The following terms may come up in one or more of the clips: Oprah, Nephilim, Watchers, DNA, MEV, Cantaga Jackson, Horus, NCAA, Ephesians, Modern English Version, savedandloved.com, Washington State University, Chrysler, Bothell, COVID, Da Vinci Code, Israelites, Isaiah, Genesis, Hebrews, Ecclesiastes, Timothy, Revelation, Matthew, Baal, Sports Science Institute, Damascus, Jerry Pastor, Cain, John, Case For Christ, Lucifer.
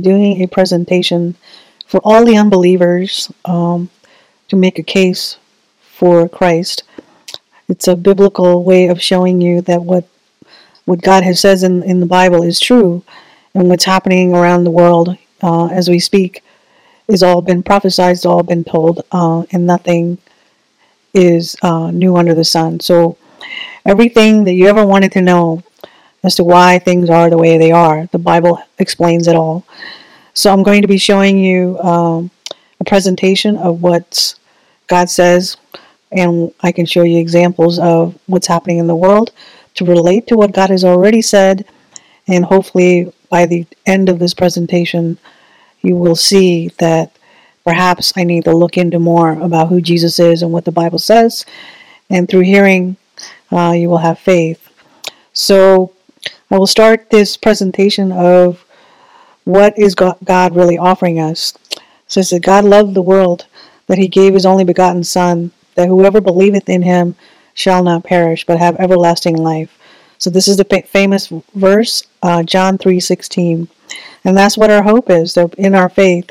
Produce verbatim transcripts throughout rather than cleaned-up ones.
doing a presentation for all the unbelievers um, to make a case for Christ. It's a biblical way of showing you that what what God has says in, in the Bible is true, and what's happening around the world uh, as we speak is all been prophesied, all been told, uh, and nothing is uh, new under the sun. So everything that you ever wanted to know as to why things are the way they are, the Bible explains it all. So I'm going to be showing you um, a presentation of what God says, and I can show you examples of what's happening in the world to relate to what God has already said. And hopefully by the end of this presentation, you will see that perhaps I need to look into more about who Jesus is and what the Bible says. And through hearing, uh, you will have faith. So I will start this presentation of what is God really offering us. It says that God loved the world, that he gave his only begotten Son, that whoever believeth in him shall not perish, but have everlasting life. So this is the famous verse, uh, John three sixteen. And that's what our hope is, that in our faith,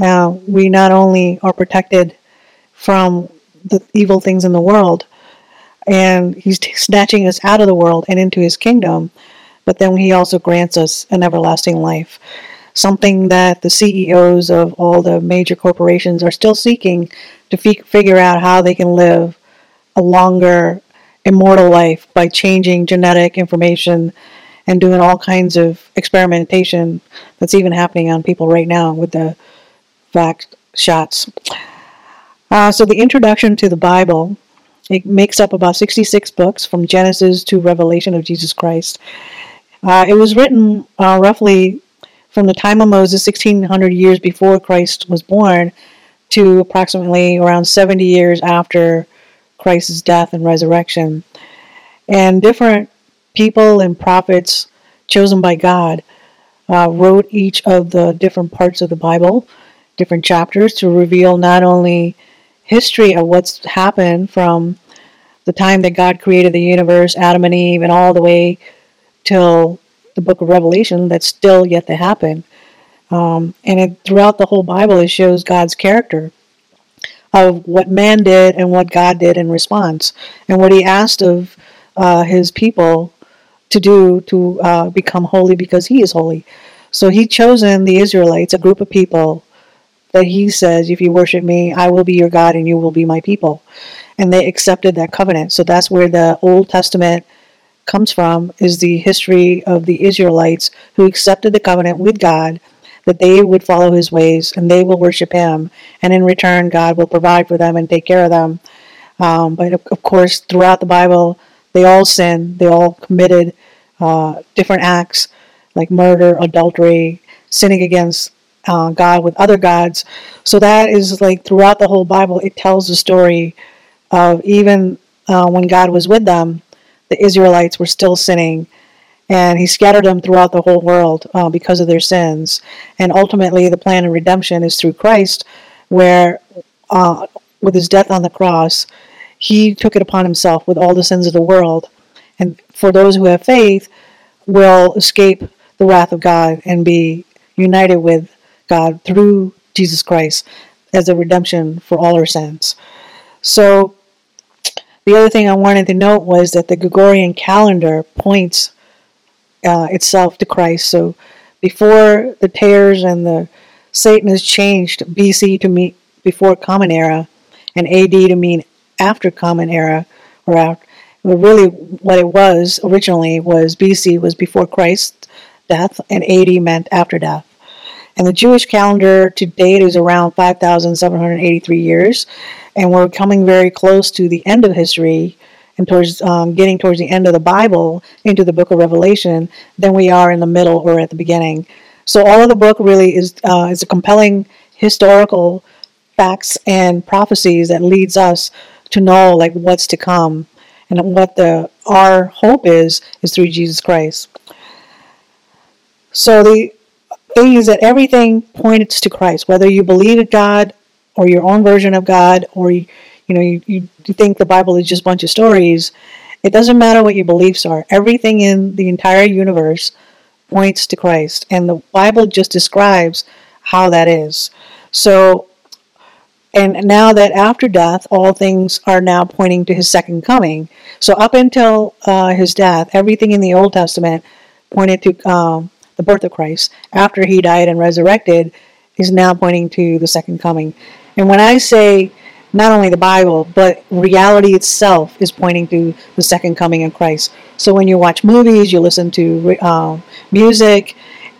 uh, we not only are protected from the evil things in the world, and he's t- snatching us out of the world and into his kingdom, but then he also grants us an everlasting life. Something that the C E Os of all the major corporations are still seeking to f- figure out how they can live a longer, immortal life by changing genetic information and doing all kinds of experimentation that's even happening on people right now with the vax shots. Uh, so the introduction to the Bible, it makes up about sixty-six books from Genesis to Revelation of Jesus Christ. Uh, it was written uh, roughly from the time of Moses, sixteen hundred years before Christ was born, to approximately around seventy years after Christ's death and resurrection. And different people and prophets chosen by God uh, wrote each of the different parts of the Bible, different chapters, to reveal not only history of what's happened from the time that God created the universe, Adam and Eve, and all the way till the book of Revelation that's still yet to happen. Um, and it, throughout the whole Bible, it shows God's character of what man did and what God did in response, and what he asked of uh, his people to do to uh, become holy because he is holy. So he chosen the Israelites, a group of people that he says, if you worship me, I will be your God and you will be my people. And they accepted that covenant. So that's where the Old Testament comes from, is the history of the Israelites who accepted the covenant with God, that they would follow his ways and they will worship him. And in return, God will provide for them and take care of them. Um, but of, of course, throughout the Bible, they all sinned. They all committed uh, different acts like murder, adultery, sinning against uh, God with other gods. So that is like throughout the whole Bible, it tells the story of even uh, when God was with them, the Israelites were still sinning, and he scattered them throughout the whole world uh, because of their sins. And ultimately, the plan of redemption is through Christ, where uh, with his death on the cross, he took it upon himself with all the sins of the world. And for those who have faith, will escape the wrath of God and be united with God through Jesus Christ as a redemption for all our sins. So the other thing I wanted to note was that the Gregorian calendar points uh, itself to Christ. So before the tares and the Satanists changed B C to mean before Common Era and A D to mean after Common Era, or after, well, really what it was originally was B C was before Christ's death and A D meant after death. And the Jewish calendar to date is around five thousand seven hundred eighty-three years. And we're coming very close to the end of history and towards um, getting towards the end of the Bible into the book of Revelation than we are in the middle or at the beginning. So all of the book really is uh, is a compelling historical facts and prophecies that leads us to know like what's to come and what the our hope is, is through Jesus Christ. So the thing is that everything points to Christ, whether you believe in God or your own version of God, or you, you know, you, you think the Bible is just a bunch of stories. It doesn't matter what your beliefs are. Everything in the entire universe points to Christ. And the Bible just describes how that is. So, and now that after death, all things are now pointing to his second coming. So up until uh, his death, everything in the Old Testament pointed to um, the birth of Christ. After he died and resurrected, is now pointing to the second coming. And when I say not only the Bible, but reality itself is pointing to the second coming of Christ. So when you watch movies, you listen to uh, music,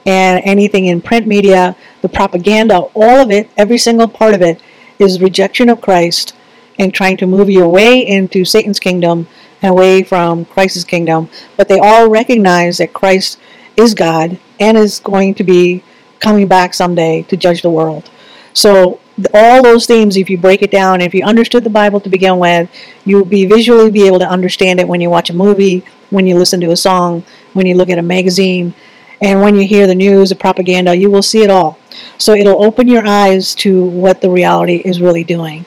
and anything in print media, the propaganda, all of it, every single part of it, is rejection of Christ and trying to move you away into Satan's kingdom and away from Christ's kingdom. But they all recognize that Christ is God and is going to be coming back someday to judge the world. So all those themes, if you break it down, if you understood the Bible to begin with, you'll be visually be able to understand it when you watch a movie, when you listen to a song, when you look at a magazine, and when you hear the news, the propaganda, you will see it all. So it'll open your eyes to what the reality is really doing.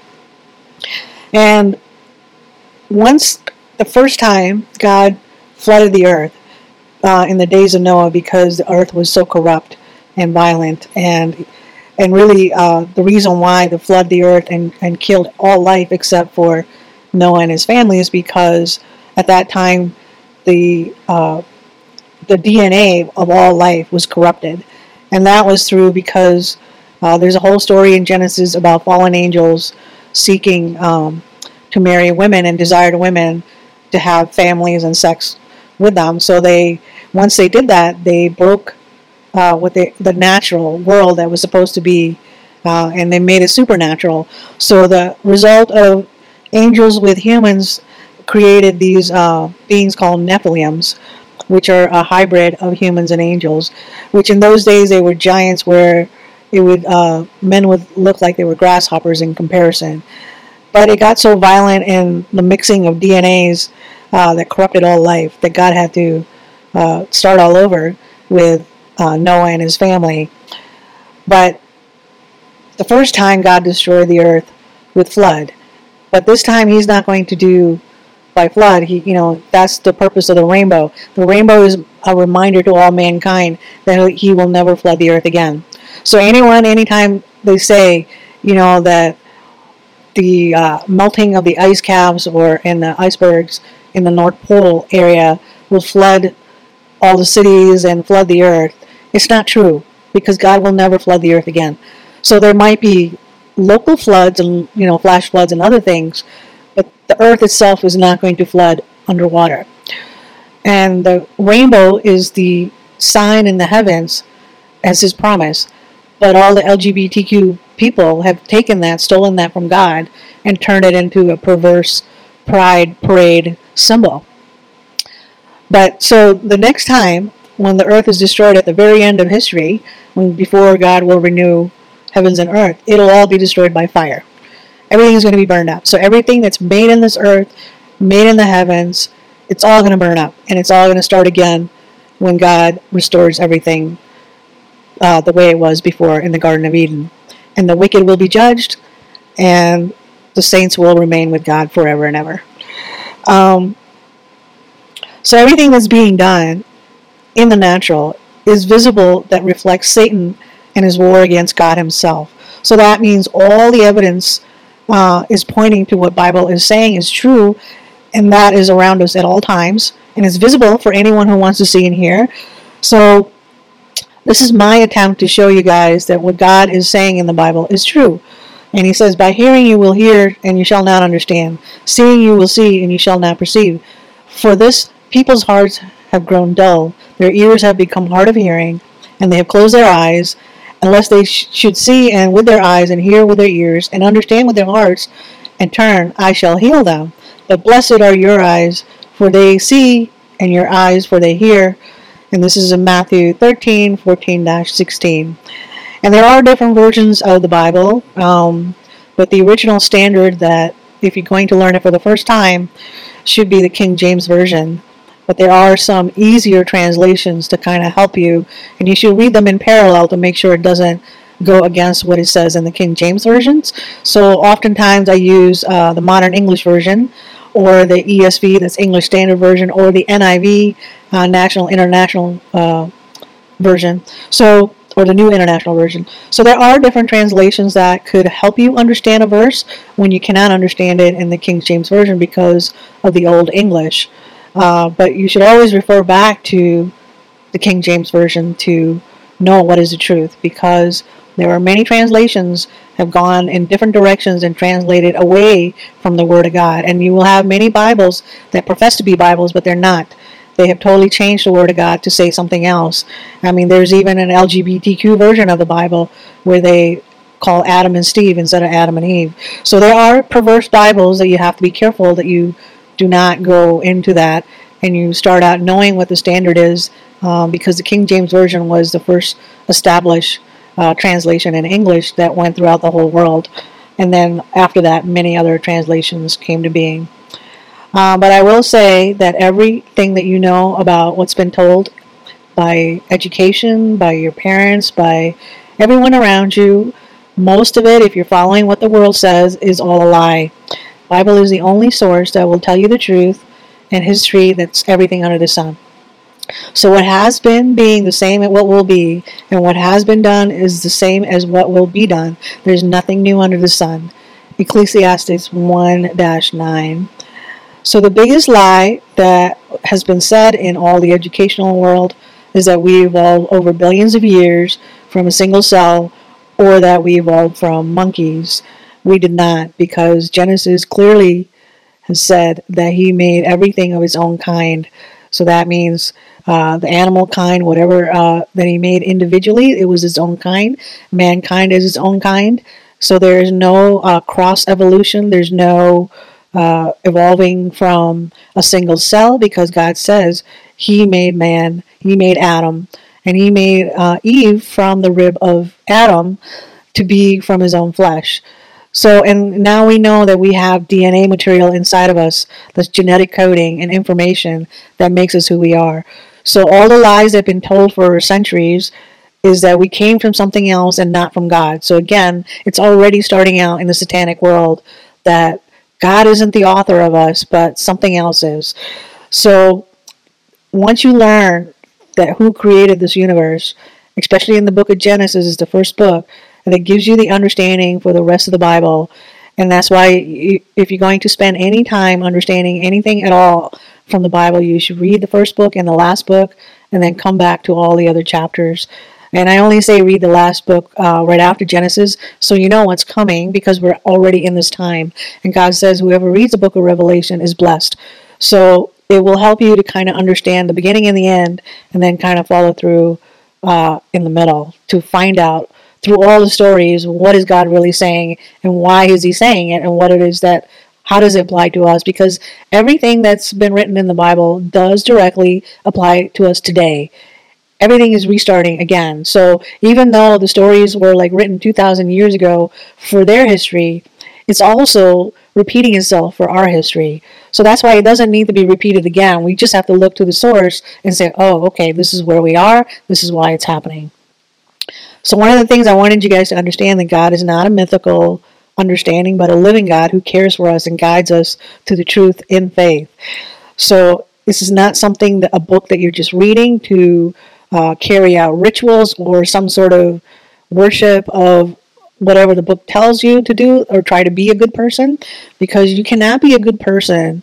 And once, the first time, God flooded the earth uh, in the days of Noah, because the earth was so corrupt and violent. And and really uh, the reason why the flood the earth and, and killed all life except for Noah and his family is because at that time the uh, the D N A of all life was corrupted. And that was through because uh, there's a whole story in Genesis about fallen angels seeking um, to marry women and desired women to have families and sex with them. So they, once they did that, they broke uh, what they, the natural world that was supposed to be, uh, and they made it supernatural. So the result of angels with humans created these uh, beings called Nephilims, which are a hybrid of humans and angels, which in those days they were giants, where it would uh, men would look like they were grasshoppers in comparison. But it got so violent in the mixing of D N As uh, that corrupted all life that God had to uh, start all over with uh, Noah and his family. But the first time God destroyed the earth with flood, but this time he's not going to do by flood. He, you know, that's the purpose of the rainbow. The rainbow is a reminder to all mankind that he will never flood the earth again. So anyone, anytime they say, you know, that the uh, melting of the ice caps or in the icebergs in the North Pole area will flood all the cities and flood the earth, it's not true, because God will never flood the earth again. So there might be local floods and, you know, flash floods and other things, but the earth itself is not going to flood underwater. And the rainbow is the sign in the heavens as his promise. But all the L G B T Q people have taken that, stolen that from God, and turned it into a perverse pride parade symbol. But so the next time when the earth is destroyed at the very end of history, when before God will renew heavens and earth, it'll all be destroyed by fire. Everything is going to be burned up. So everything that's made in this earth, made in the heavens, it's all going to burn up. And it's all going to start again when God restores everything uh, the way it was before in the Garden of Eden. And the wicked will be judged, and the saints will remain with God forever and ever. Um, so everything that's being done in the natural is visible, that reflects Satan and his war against God himself. So that means all the evidence Uh, is pointing to what Bible is saying is true, and that is around us at all times, and it's visible for anyone who wants to see and hear. So this is my attempt to show you guys that what God is saying in the Bible is true. And he says, by hearing you will hear and you shall not understand, seeing you will see and you shall not perceive, for this people's hearts have grown dull, their ears have become hard of hearing, and they have closed their eyes, unless they sh- should see and with their eyes and hear with their ears and understand with their hearts and turn, I shall heal them. But blessed are your eyes, for they see, and your eyes, for they hear. And this is in Matthew thirteen, fourteen to sixteen. And there are different versions of the Bible, um, but the original standard, that if you're going to learn it for the first time, should be the King James Version. But there are some easier translations to kind of help you, and you should read them in parallel to make sure it doesn't go against what it says in the King James Versions. So oftentimes I use uh, the Modern English Version, or the E S V, that's English Standard Version, or the N I V, uh, National International uh, Version. So, or the New International Version. So there are different translations that could help you understand a verse when you cannot understand it in the King James Version because of the Old English. Uh, but you should always refer back to the King James Version to know what is the truth, because there are many translations have gone in different directions and translated away from the Word of God. And you will have many Bibles that profess to be Bibles, but they're not. They have totally changed the Word of God to say something else. I mean, there's even an L G B T Q version of the Bible where they call Adam and Steve instead of Adam and Eve. So there are perverse Bibles that you have to be careful that you do not go into that and you start out knowing what the standard is, um, because the King James Version was the first established uh, translation in English that went throughout the whole world. And then after that, many other translations came to being. Uh, but I will say that everything that you know about what's been told by education, by your parents, by everyone around you, most of it, if you're following what the world says, is all a lie. The Bible is the only source that will tell you the truth and history that's everything under the sun. So what has been being the same at what will be, and what has been done is the same as what will be done. There's nothing new under the sun. Ecclesiastes one dash nine. So the biggest lie that has been said in all the educational world is that we evolved over billions of years from a single cell, or that we evolved from monkeys. We did not, because Genesis clearly has said that he made everything of his own kind. So that means uh, the animal kind, whatever uh, that he made individually, it was his own kind. Mankind is his own kind. So there is no uh, cross-evolution. There's no... Uh, evolving from a single cell, because God says he made man, he made Adam, and he made uh, Eve from the rib of Adam to be from his own flesh. So, and now we know that we have D N A material inside of us, that's genetic coding and information that makes us who we are. So all the lies that have been told for centuries is that we came from something else and not from God. So again, it's already starting out in the satanic world that God isn't the author of us, but something else is. So once you learn that who created this universe, especially in the book of Genesis is the first book, and it gives you the understanding for the rest of the Bible. And that's why you, if you're going to spend any time understanding anything at all from the Bible, you should read the first book and the last book, and then come back to all the other chapters. And I only say read the last book uh, right after Genesis, so you know what's coming, because we're already in this time. And God says whoever reads the book of Revelation is blessed. So it will help you to kind of understand the beginning and the end, and then kind of follow through uh, in the middle to find out through all the stories what is God really saying, and why is he saying it, and what it is that, how does it apply to us? Because everything that's been written in the Bible does directly apply to us today. Everything is restarting again. So even though the stories were like written two thousand years ago for their history, it's also repeating itself for our history. So that's why it doesn't need to be repeated again. We just have to look to the source and say, oh, okay, this is where we are. This is why it's happening. So one of the things I wanted you guys to understand, that God is not a mythical understanding, but a living God who cares for us and guides us to the truth in faith. So this is not something, that a book that you're just reading to Uh, carry out rituals or some sort of worship of whatever the book tells you to do, or try to be a good person, because you cannot be a good person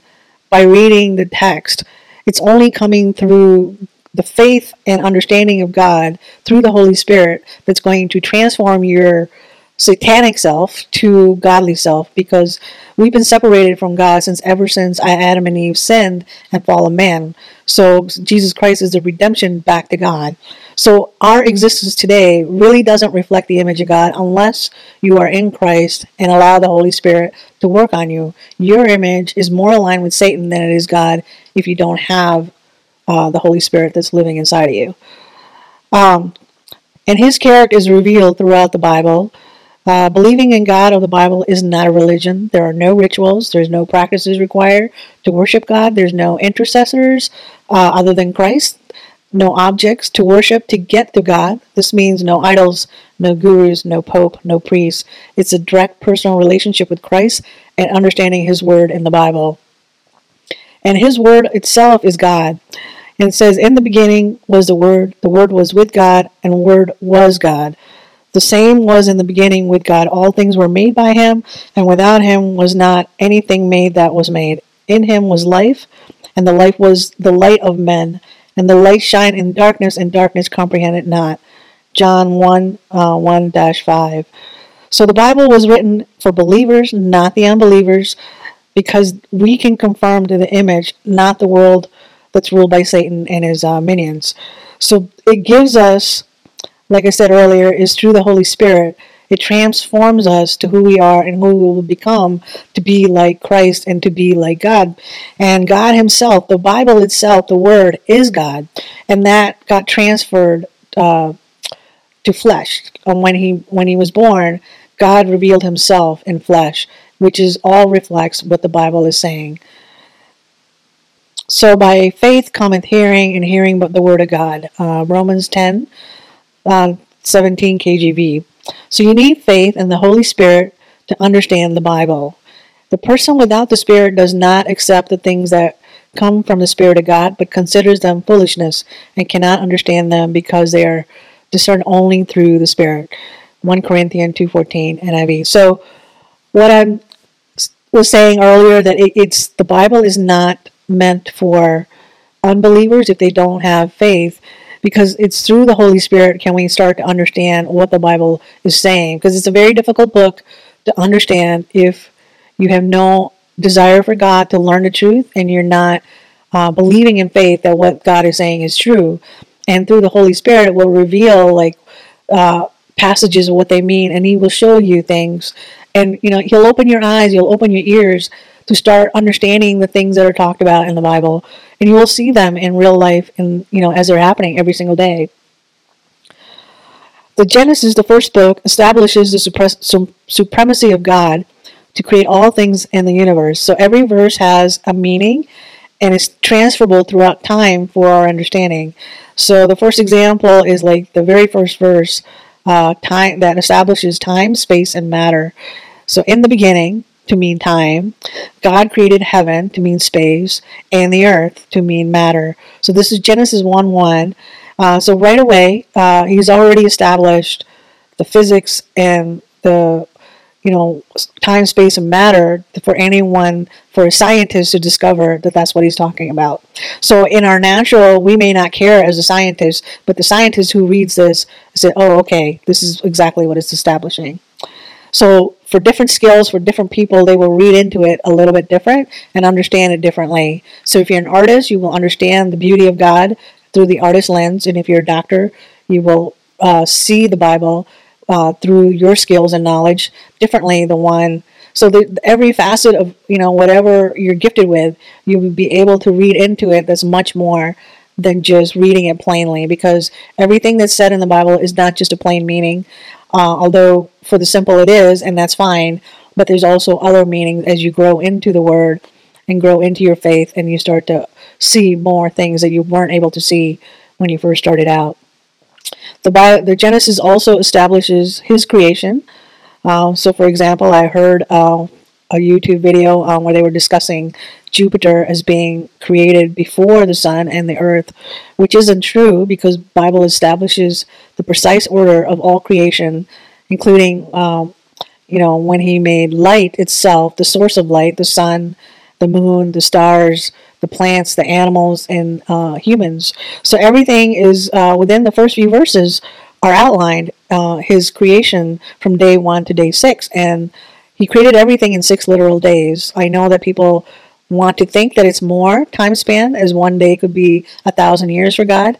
by reading the text. It's only coming through the faith and understanding of God through the Holy Spirit that's going to transform your satanic self to godly self, because we've been separated from God since ever since Adam and Eve sinned and fallen man. So Jesus Christ is the redemption back to God. So our existence today really doesn't reflect the image of God unless you are in Christ and allow the Holy Spirit to work on you. Your image is more aligned with Satan than it is God if you don't have uh, the Holy Spirit that's living inside of you. Um, and his character is revealed throughout the Bible. Uh, believing in God of the Bible is not a religion. There are no rituals. There's no practices required to worship God. There's no intercessors uh, other than Christ. No objects to worship to get to God. This means no idols, no gurus, no pope, no priests. It's a direct personal relationship with Christ and understanding his word in the Bible. And his word itself is God. And it says, in the beginning was the Word, the Word was with God, and the Word was God. The same was in the beginning with God. All things were made by him, and without him was not anything made that was made. In him was life, and the life was the light of men. And the light shined in darkness, and darkness comprehended not. John one, one through five. So the Bible was written for believers, not the unbelievers, because we can conform to the image, not the world that's ruled by Satan and his uh, minions. So it gives us, like I said earlier, is through the Holy Spirit. It transforms us to who we are and who we will become, to be like Christ and to be like God. And God himself, the Bible itself, the Word, is God. And that got transferred uh, to flesh. And when he, when he was born, God revealed himself in flesh, which is all reflects what the Bible is saying. So by faith cometh hearing, and hearing but the Word of God. Uh, Romans ten. Uh, seventeen K J V. So you need faith and the Holy Spirit to understand the Bible. The person without the Spirit does not accept the things that come from the Spirit of God, but considers them foolishness and cannot understand them because they are discerned only through the Spirit. First Corinthians two fourteen N I V. So what I was saying earlier, that it, it's the Bible is not meant for unbelievers if they don't have faith. Because it's through the Holy Spirit can we start to understand what the Bible is saying. Because it's a very difficult book to understand if you have no desire for God to learn the truth and you're not uh, believing in faith that what God is saying is true. And through the Holy Spirit, it will reveal like uh, passages of what they mean, and he will show you things. And you know, he'll open your eyes, you'll open your ears to start understanding the things that are talked about in the Bible, and you will see them in real life, and you know, as they're happening every single day. The Genesis, the first book, establishes the supre- supremacy of God to create all things in the universe. So every verse has a meaning, and it's transferable throughout time for our understanding. So the first example is like the very first verse, uh, time that establishes time, space, and matter. So in the beginning, to mean time. God created heaven to mean space, and the earth to mean matter. So this is Genesis one one. Uh, so right away, uh, he's already established the physics and the, you know, time, space, and matter for anyone, for a scientist to discover that that's what he's talking about. So in our natural, we may not care as a scientist, but the scientist who reads this said, oh, okay, this is exactly what it's establishing. So for different skills, for different people, they will read into it a little bit different and understand it differently. So if you're an artist, you will understand the beauty of God through the artist lens. And if you're a doctor, you will uh, see the Bible uh, through your skills and knowledge differently than one. So the, every facet of, you know, whatever you're gifted with, you will be able to read into it that's much more than just reading it plainly, because everything that's said in the Bible is not just a plain meaning. Uh, although for the simple it is, and that's fine, but there's also other meanings as you grow into the Word and grow into your faith, and you start to see more things that you weren't able to see when you first started out. The, Bi- the Genesis also establishes his creation. Uh, so for example, I heard uh, a YouTube video um, where they were discussing Jupiter as being created before the sun and the earth, which isn't true, because the Bible establishes the precise order of all creation, including, um, you know, when he made light itself, the source of light, the sun, the moon, the stars, the plants, the animals, and uh, humans. So everything is uh, within the first few verses are outlined, uh, his creation from day one to day six, and he created everything in six literal days. I know that people want to think that it's more time span, as one day could be a thousand years for God.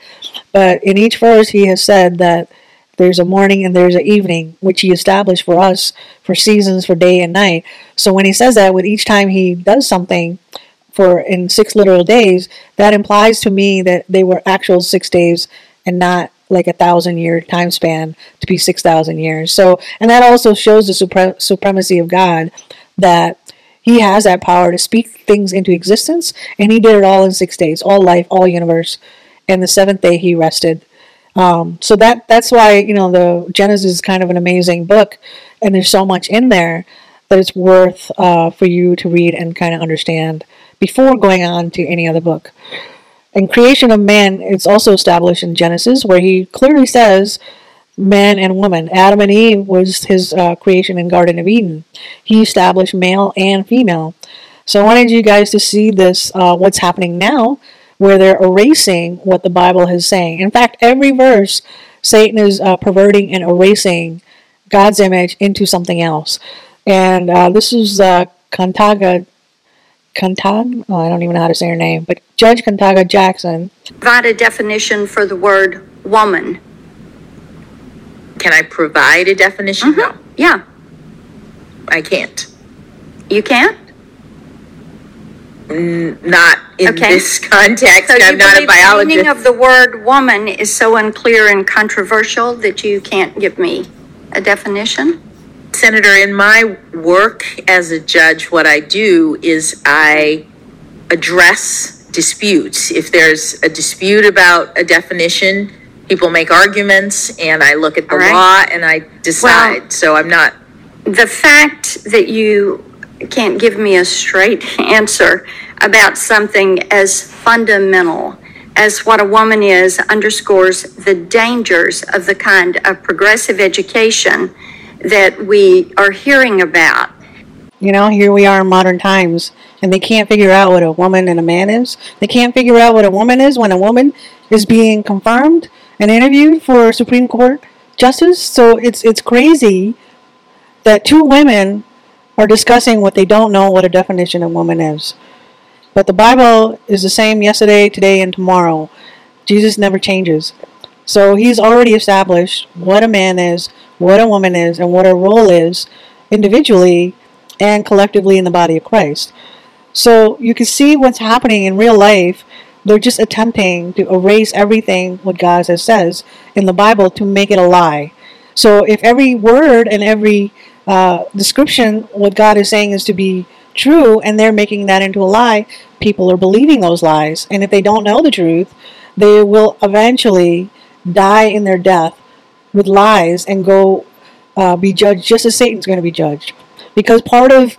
But in each verse, he has said that there's a morning and there's an evening, which he established for us, for seasons, for day and night. So when he says that, with each time he does something for in six literal days, that implies to me that they were actual six days and not like a thousand year time span to be six thousand years. So, and that also shows the supre- supremacy of God, that he has that power to speak things into existence, and he did it all in six days, all life, all universe. And the seventh day he rested. Um, so that that's why, you know, the Genesis is kind of an amazing book, and there's so much in there that it's worth uh, for you to read and kind of understand before going on to any other book. And creation of man is also established in Genesis, where he clearly says man and woman. Adam and Eve was his uh, creation in Garden of Eden. He established male and female. So I wanted you guys to see this, uh, what's happening now, where they're erasing what the Bible is saying. In fact, every verse, Satan is uh, perverting and erasing God's image into something else. And uh, this is uh, Cantaga Cantaga, oh, I don't even know how to say her name, but Judge Cantaga Jackson. Provide a definition for the word woman. Can I provide a definition? Mm-hmm. No. Yeah. I can't. You can't? Mm, not in okay. this context. So I'm not a biologist. The meaning of the word woman is so unclear and controversial that you can't give me a definition? Senator, in my work as a judge, what I do is I address disputes. If there's a dispute about a definition, people make arguments, and I look at the right. law, and I decide. Well, so I'm not... The fact that you can't give me a straight answer about something as fundamental as what a woman is underscores the dangers of the kind of progressive education that we are hearing about. You know, here we are in modern times, and they can't figure out what a woman and a man is. They can't figure out what a woman is when a woman is being confirmed and interviewed for Supreme Court justice. So it's it's crazy that two women are discussing what they don't know what a definition of woman is. But the Bible is the same yesterday, today, and tomorrow. Jesus never changes. So he's already established what a man is, what a woman is, and what her role is individually and collectively in the body of Christ. So you can see what's happening in real life. They're just attempting to erase everything what God says in the Bible to make it a lie. So if every word and every uh, description what God is saying is to be true, and they're making that into a lie, people are believing those lies. And if they don't know the truth, they will eventually die in their death with lies and go uh, be judged just as Satan's going to be judged. Because part of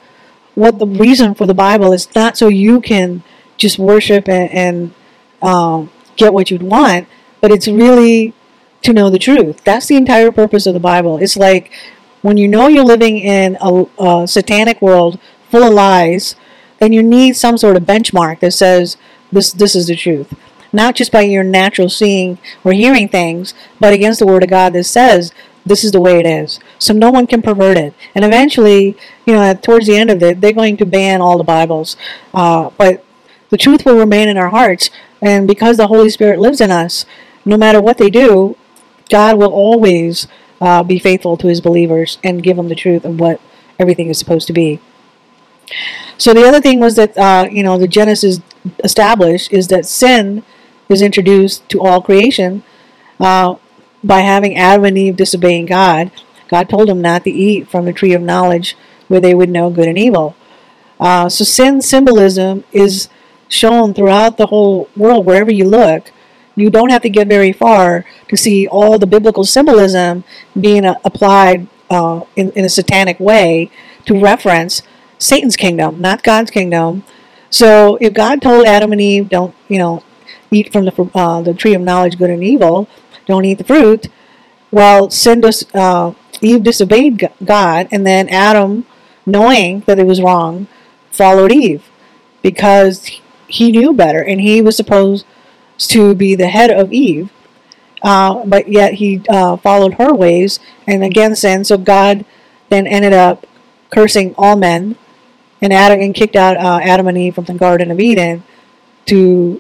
what the reason for the Bible is not so you can just worship and, and um, get what you'd want, but it's really to know the truth. That's the entire purpose of the Bible. It's like when you know you're living in a, a satanic world full of lies, then you need some sort of benchmark that says this this is the truth. Not just by your natural seeing or hearing things, but against the Word of God that says, this is the way it is. So no one can pervert it. And eventually, you know, towards the end of it, they're going to ban all the Bibles. Uh, but the truth will remain in our hearts. And because the Holy Spirit lives in us, no matter what they do, God will always uh, be faithful to his believers and give them the truth of what everything is supposed to be. So the other thing was that, uh, you know, the Genesis established is that sin is introduced to all creation uh, by having Adam and Eve disobeying God. God told them not to eat from the tree of knowledge where they would know good and evil. Uh, so sin symbolism is shown throughout the whole world, wherever you look. You don't have to get very far to see all the biblical symbolism being uh, applied uh, in, in a satanic way to reference Satan's kingdom, not God's kingdom. So if God told Adam and Eve, don't, you know, eat from the uh, the tree of knowledge, good and evil, don't eat the fruit. Well, sin dis- uh, Eve disobeyed God, and then Adam, knowing that it was wrong, followed Eve because he knew better, and he was supposed to be the head of Eve, uh, but yet he uh, followed her ways, and again sin. So God then ended up cursing all men, and Adam and kicked out uh, Adam and Eve from the Garden of Eden to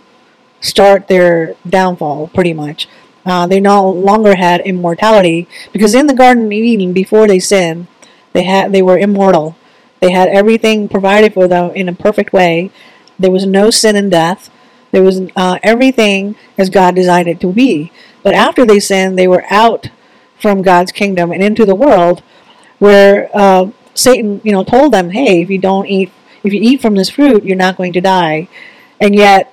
start their downfall, pretty much. Uh, they no longer had immortality, because in the Garden of Eden, before they sinned, they had they were immortal. They had everything provided for them in a perfect way. There was no sin and death. There was uh, everything as God designed it to be. But after they sinned, they were out from God's kingdom and into the world, where uh, Satan, you know, told them, "Hey, if you don't eat, if you eat from this fruit, you're not going to die." And yet,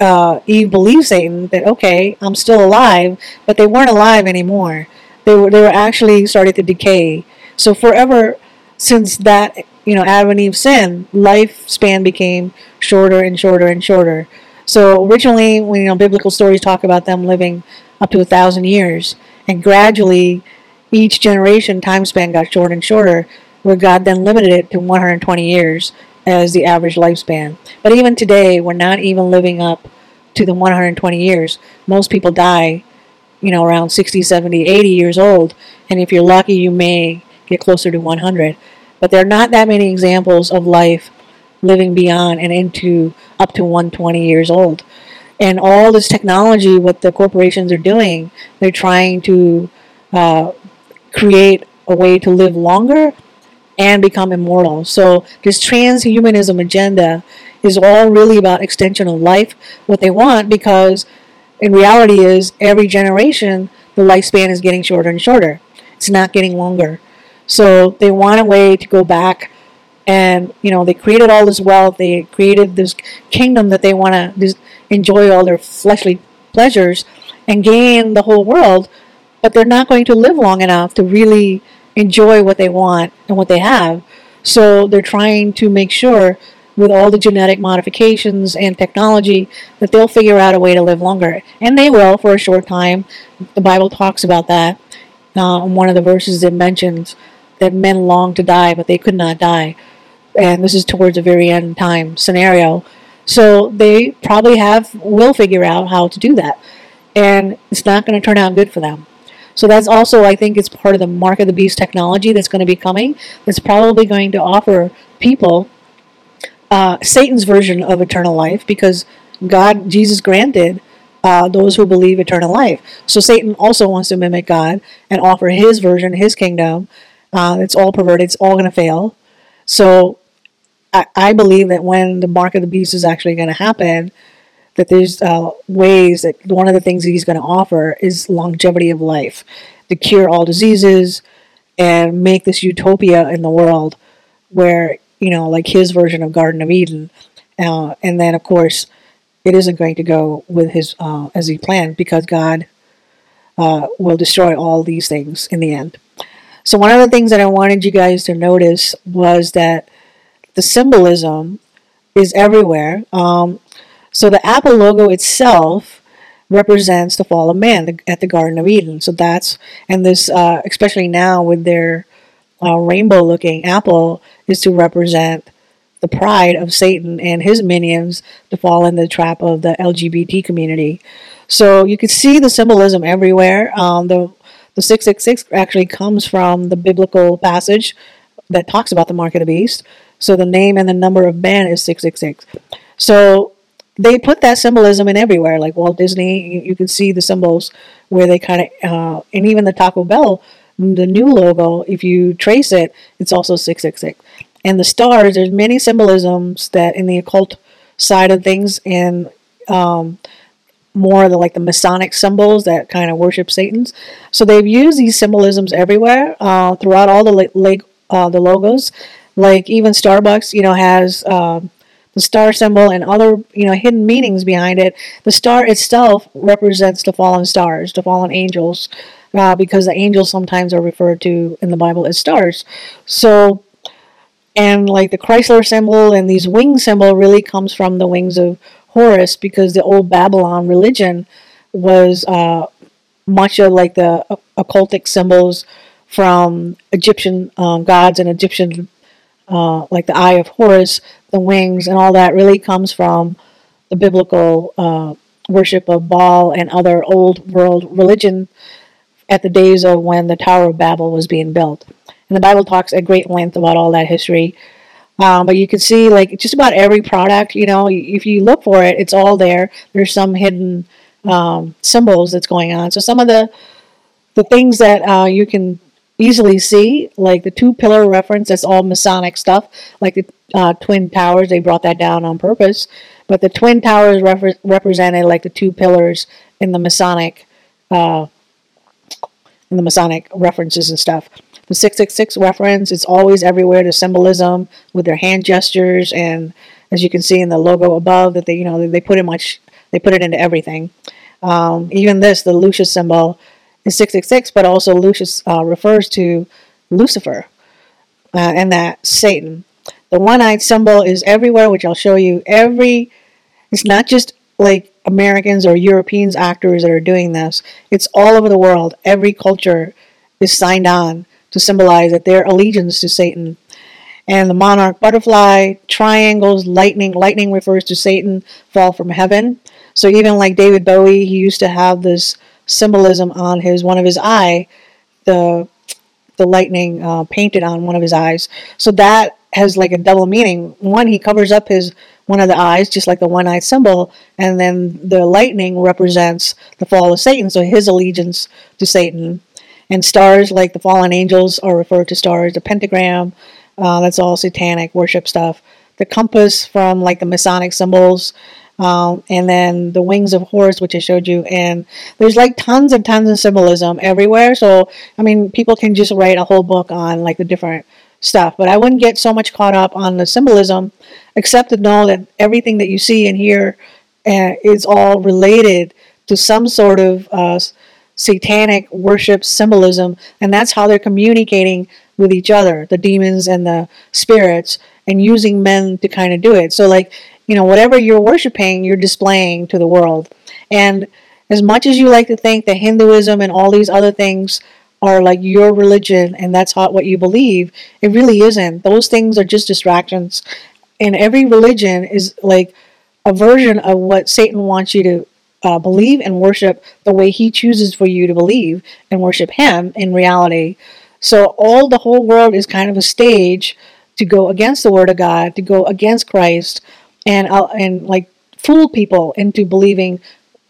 Uh, Eve believed Satan that, okay, I'm still alive, but they weren't alive anymore. They were they were actually started to decay. So forever since that, you know, Adam and Eve sin, lifespan became shorter and shorter and shorter. So originally, we, you know, biblical stories talk about them living up to a thousand years, and gradually, each generation time span got shorter and shorter, where God then limited it to one hundred twenty years as the average lifespan. But even today, we're not even living up to the one hundred twenty years. Most people die, you know, around sixty, seventy, eighty years old, and if you're lucky, you may get closer to one hundred. But there are not that many examples of life living beyond and into up to one hundred twenty years old. And all this technology, what the corporations are doing, they're trying to uh, create a way to live longer and become immortal. So this transhumanism agenda is all really about extension of life, what they want, because in reality is every generation, the lifespan is getting shorter and shorter. It's not getting longer. So they want a way to go back, and you know, they created all this wealth, they created this kingdom that they want to just enjoy all their fleshly pleasures and gain the whole world, but they're not going to live long enough to really enjoy what they want and what they have. So they're trying to make sure with all the genetic modifications and technology that they'll figure out a way to live longer, and they will for a short time. The Bible talks about that. Uh, one of the verses, it mentions that men longed to die, but they could not die. And this is towards a very end time scenario. So they probably have will figure out how to do that. And it's not going to turn out good for them. So that's also, I think, it's part of the mark of the beast technology that's going to be coming. That's probably going to offer people uh, Satan's version of eternal life, because God, Jesus granted Uh, those who believe eternal life. So Satan also wants to mimic God and offer his version, his kingdom. Uh, it's all perverted. It's all going to fail. So I, I believe that when the mark of the beast is actually going to happen, that there's uh, ways that one of the things that he's going to offer is longevity of life, to cure all diseases and make this utopia in the world where, you know, like his version of Garden of Eden. Uh, and then, of course, it isn't going to go with his uh, as he planned, because God uh, will destroy all these things in the end. So one of the things that I wanted you guys to notice was that the symbolism is everywhere. Um, so the Apple logo itself represents the fall of man at the Garden of Eden. So that's, and this, uh, especially now with their uh, rainbow-looking apple, is to represent the pride of Satan and his minions to fall in the trap of the L G B T community. So you can see the symbolism everywhere. Um, the, the six six six actually comes from the biblical passage that talks about the mark of the beast. So the name and the number of man is six six six. So they put that symbolism in everywhere. Like Walt Disney, you, you can see the symbols where they kind of, uh, and even the Taco Bell, the new logo, if you trace it, it's also six six six. And the stars, there's many symbolisms that in the occult side of things, and um, more of the, like the Masonic symbols that kind of worship Satan's. So they've used these symbolisms everywhere uh, throughout all the like uh, the logos. Like even Starbucks, you know, has um, the star symbol and other, you know, hidden meanings behind it. The star itself represents the fallen stars, the fallen angels, uh, because the angels sometimes are referred to in the Bible as stars. So. And like the Chrysler symbol and these wing symbol really comes from the wings of Horus, because the old Babylon religion was uh, much of like the occultic symbols from Egyptian um, gods and Egyptian, uh, like the eye of Horus, the wings, and all that really comes from the biblical uh, worship of Baal and other old world religion at the days of when the Tower of Babel was being built. And the Bible talks at great length about all that history. Um, but you can see, like, just about every product, you know, if you look for it, it's all there. There's some hidden um, symbols that's going on. So some of the the things that uh, you can easily see, like the two-pillar reference, that's all Masonic stuff. Like the uh, Twin Towers, they brought that down on purpose. But the Twin Towers rep- represented, like, the two pillars in the Masonic, uh, in the Masonic references and stuff. The six six six reference is always everywhere, the symbolism with their hand gestures, and as you can see in the logo above, that they, you know, they put it much, they put it into everything. Um, even this, the Lucius symbol is six six six, but also Lucius uh, refers to Lucifer uh, and that Satan. The one-eyed symbol is everywhere, which I'll show you. Every, it's not just like Americans or Europeans actors that are doing this. It's all over the world. Every culture is signed on to symbolize that their allegiance to Satan. And the monarch butterfly, triangles, lightning. Lightning refers to Satan, fall from heaven. So even like David Bowie, he used to have this symbolism on his one of his eye, the the lightning uh, painted on one of his eyes. So that has like a double meaning. One, he covers up his one of the eyes, just like the one-eyed symbol, and then the lightning represents the fall of Satan, so his allegiance to Satan. And stars, like the fallen angels, are referred to stars. The pentagram, uh, that's all satanic worship stuff. The compass from like the Masonic symbols, um, and then the wings of Horus, which I showed you. And there's like tons and tons of symbolism everywhere. So, I mean, people can just write a whole book on like the different stuff, but I wouldn't get so much caught up on the symbolism, except to know that everything that you see and hear uh, is all related to some sort of uh, satanic worship symbolism, and that's how they're communicating with each other, the demons and the spirits, and using men to kind of do it. So, like, you know, whatever you're worshiping, you're displaying to the world. And as much as you like to think that Hinduism and all these other things are like your religion and that's how, what you believe, it really isn't. Those things are just distractions. And every religion is like a version of what Satan wants you to uh, believe and worship the way he chooses for you to believe and worship him in reality. So all the whole world is kind of a stage to go against the Word of God, to go against Christ, and uh, and like fool people into believing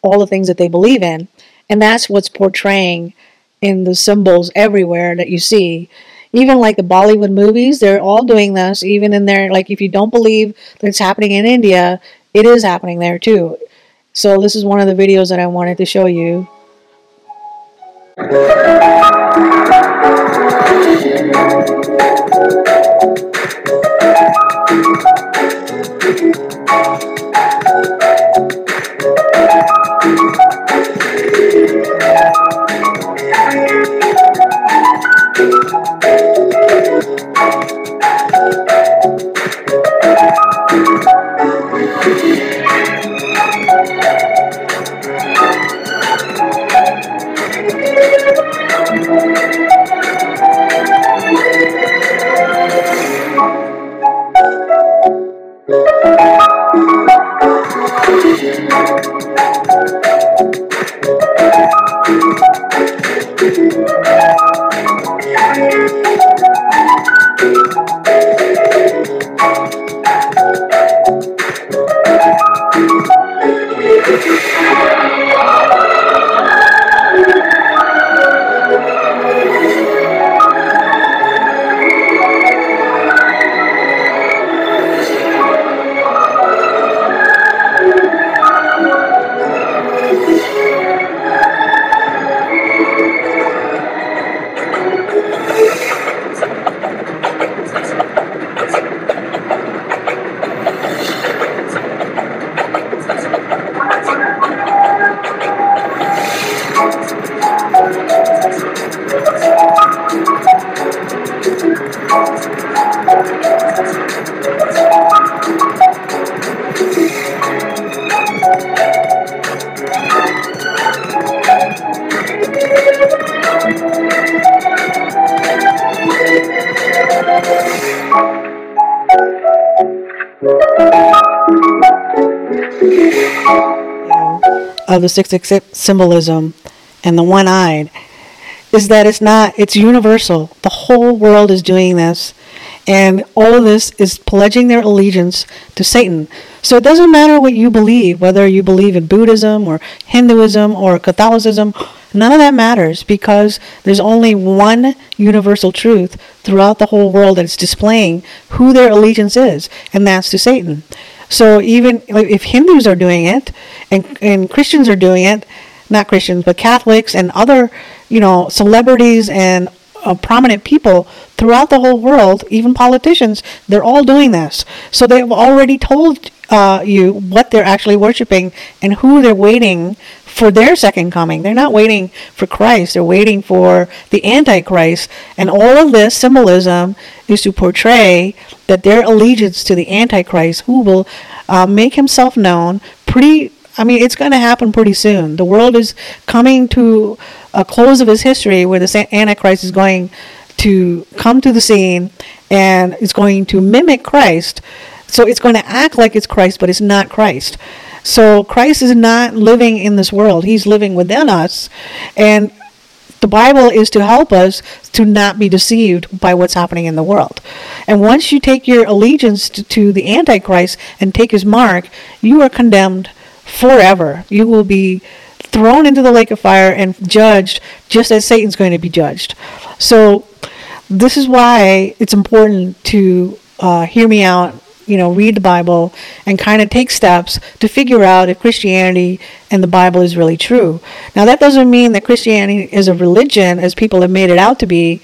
all the things that they believe in. And that's what's portraying in the symbols everywhere that you see. Even like the Bollywood movies, they're all doing this. Even in there, like if you don't believe that it's happening in India, it is happening there too. So this is one of the videos that I wanted to show you. Of the six six six symbolism and the one-eyed is that it's not, it's universal. The whole world is doing this, and all of this is pledging their allegiance to Satan. So it doesn't matter what you believe, whether you believe in Buddhism or Hinduism or Catholicism, none of that matters, because there's only one universal truth throughout the whole world that's displaying who their allegiance is, and that's to Satan. So even if Hindus are doing it, and, and Christians are doing it, not Christians, but Catholics and other, you know, celebrities and uh, prominent people throughout the whole world, even politicians, they're all doing this. So they've already told uh, you what they're actually worshiping and who they're waiting for their second coming. They're not waiting for Christ. They're waiting for the Antichrist. And all of this symbolism is to portray that their allegiance to the Antichrist, who will uh, make himself known pretty I mean, it's going to happen pretty soon. The world is coming to a close of its history where the Antichrist is going to come to the scene and it's going to mimic Christ. So it's going to act like it's Christ, but it's not Christ. So Christ is not living in this world. He's living within us. And the Bible is to help us to not be deceived by what's happening in the world. And once you take your allegiance to, to the Antichrist and take his mark, you are condemned forever. You will be thrown into the lake of fire and judged just as Satan's going to be judged. So this is why it's important to uh, hear me out, you know, read the Bible and kind of take steps to figure out if Christianity and the Bible is really true. Now, that doesn't mean that Christianity as a religion, as people have made it out to be,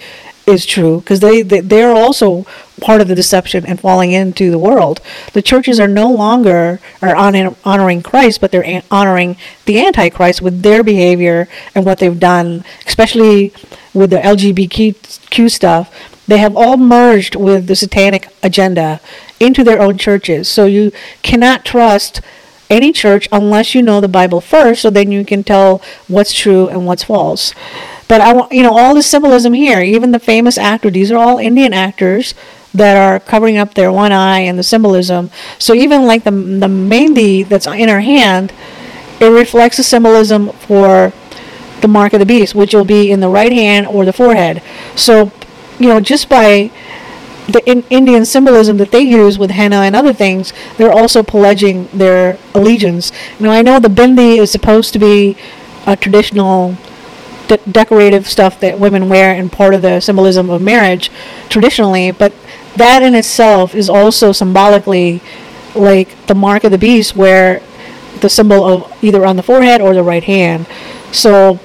is true, because they, they, they're also part of the deception and falling into the world. The churches are no longer are honor, honoring Christ, but they're an, honoring the Antichrist with their behavior and what they've done, especially with the L G B T Q stuff. They have all merged with the satanic agenda into their own churches. So you cannot trust any church unless you know the Bible first, so then you can tell what's true and what's false. But I want, you know, all the symbolism here, even the famous actor, these are all Indian actors that are covering up their one eye and the symbolism. So even like the, the mehndi that's in her hand, it reflects the symbolism for the mark of the beast, which will be in the right hand or the forehead. So, you know, just by the in Indian symbolism that they use with henna and other things, they're also pledging their allegiance. Now, I know the bindi is supposed to be a traditional de- decorative stuff that women wear and part of the symbolism of marriage traditionally, but that in itself is also symbolically like the mark of the beast, where the symbol of either on the forehead or the right hand. So,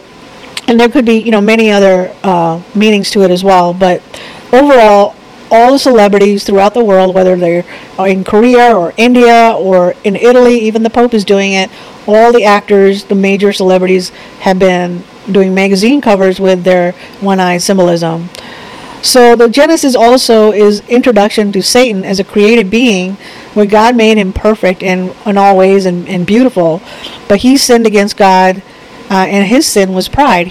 and there could be, you know, many other uh, meanings to it as well. But overall, all the celebrities throughout the world, whether they're in Korea or India or in Italy, even the Pope is doing it. All the actors, the major celebrities, have been doing magazine covers with their one-eye symbolism. So the Genesis also is introduction to Satan as a created being, where God made him perfect in, in all ways and, and beautiful. But he sinned against God. Uh, and his sin was pride,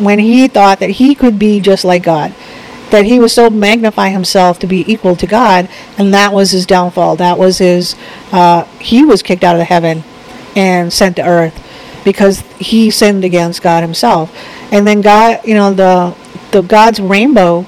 when he thought that he could be just like God, that he was so magnify himself to be equal to God, and that was his downfall. That was his, uh, he was kicked out of heaven and sent to earth because he sinned against God himself. And then God, you know, the, the God's rainbow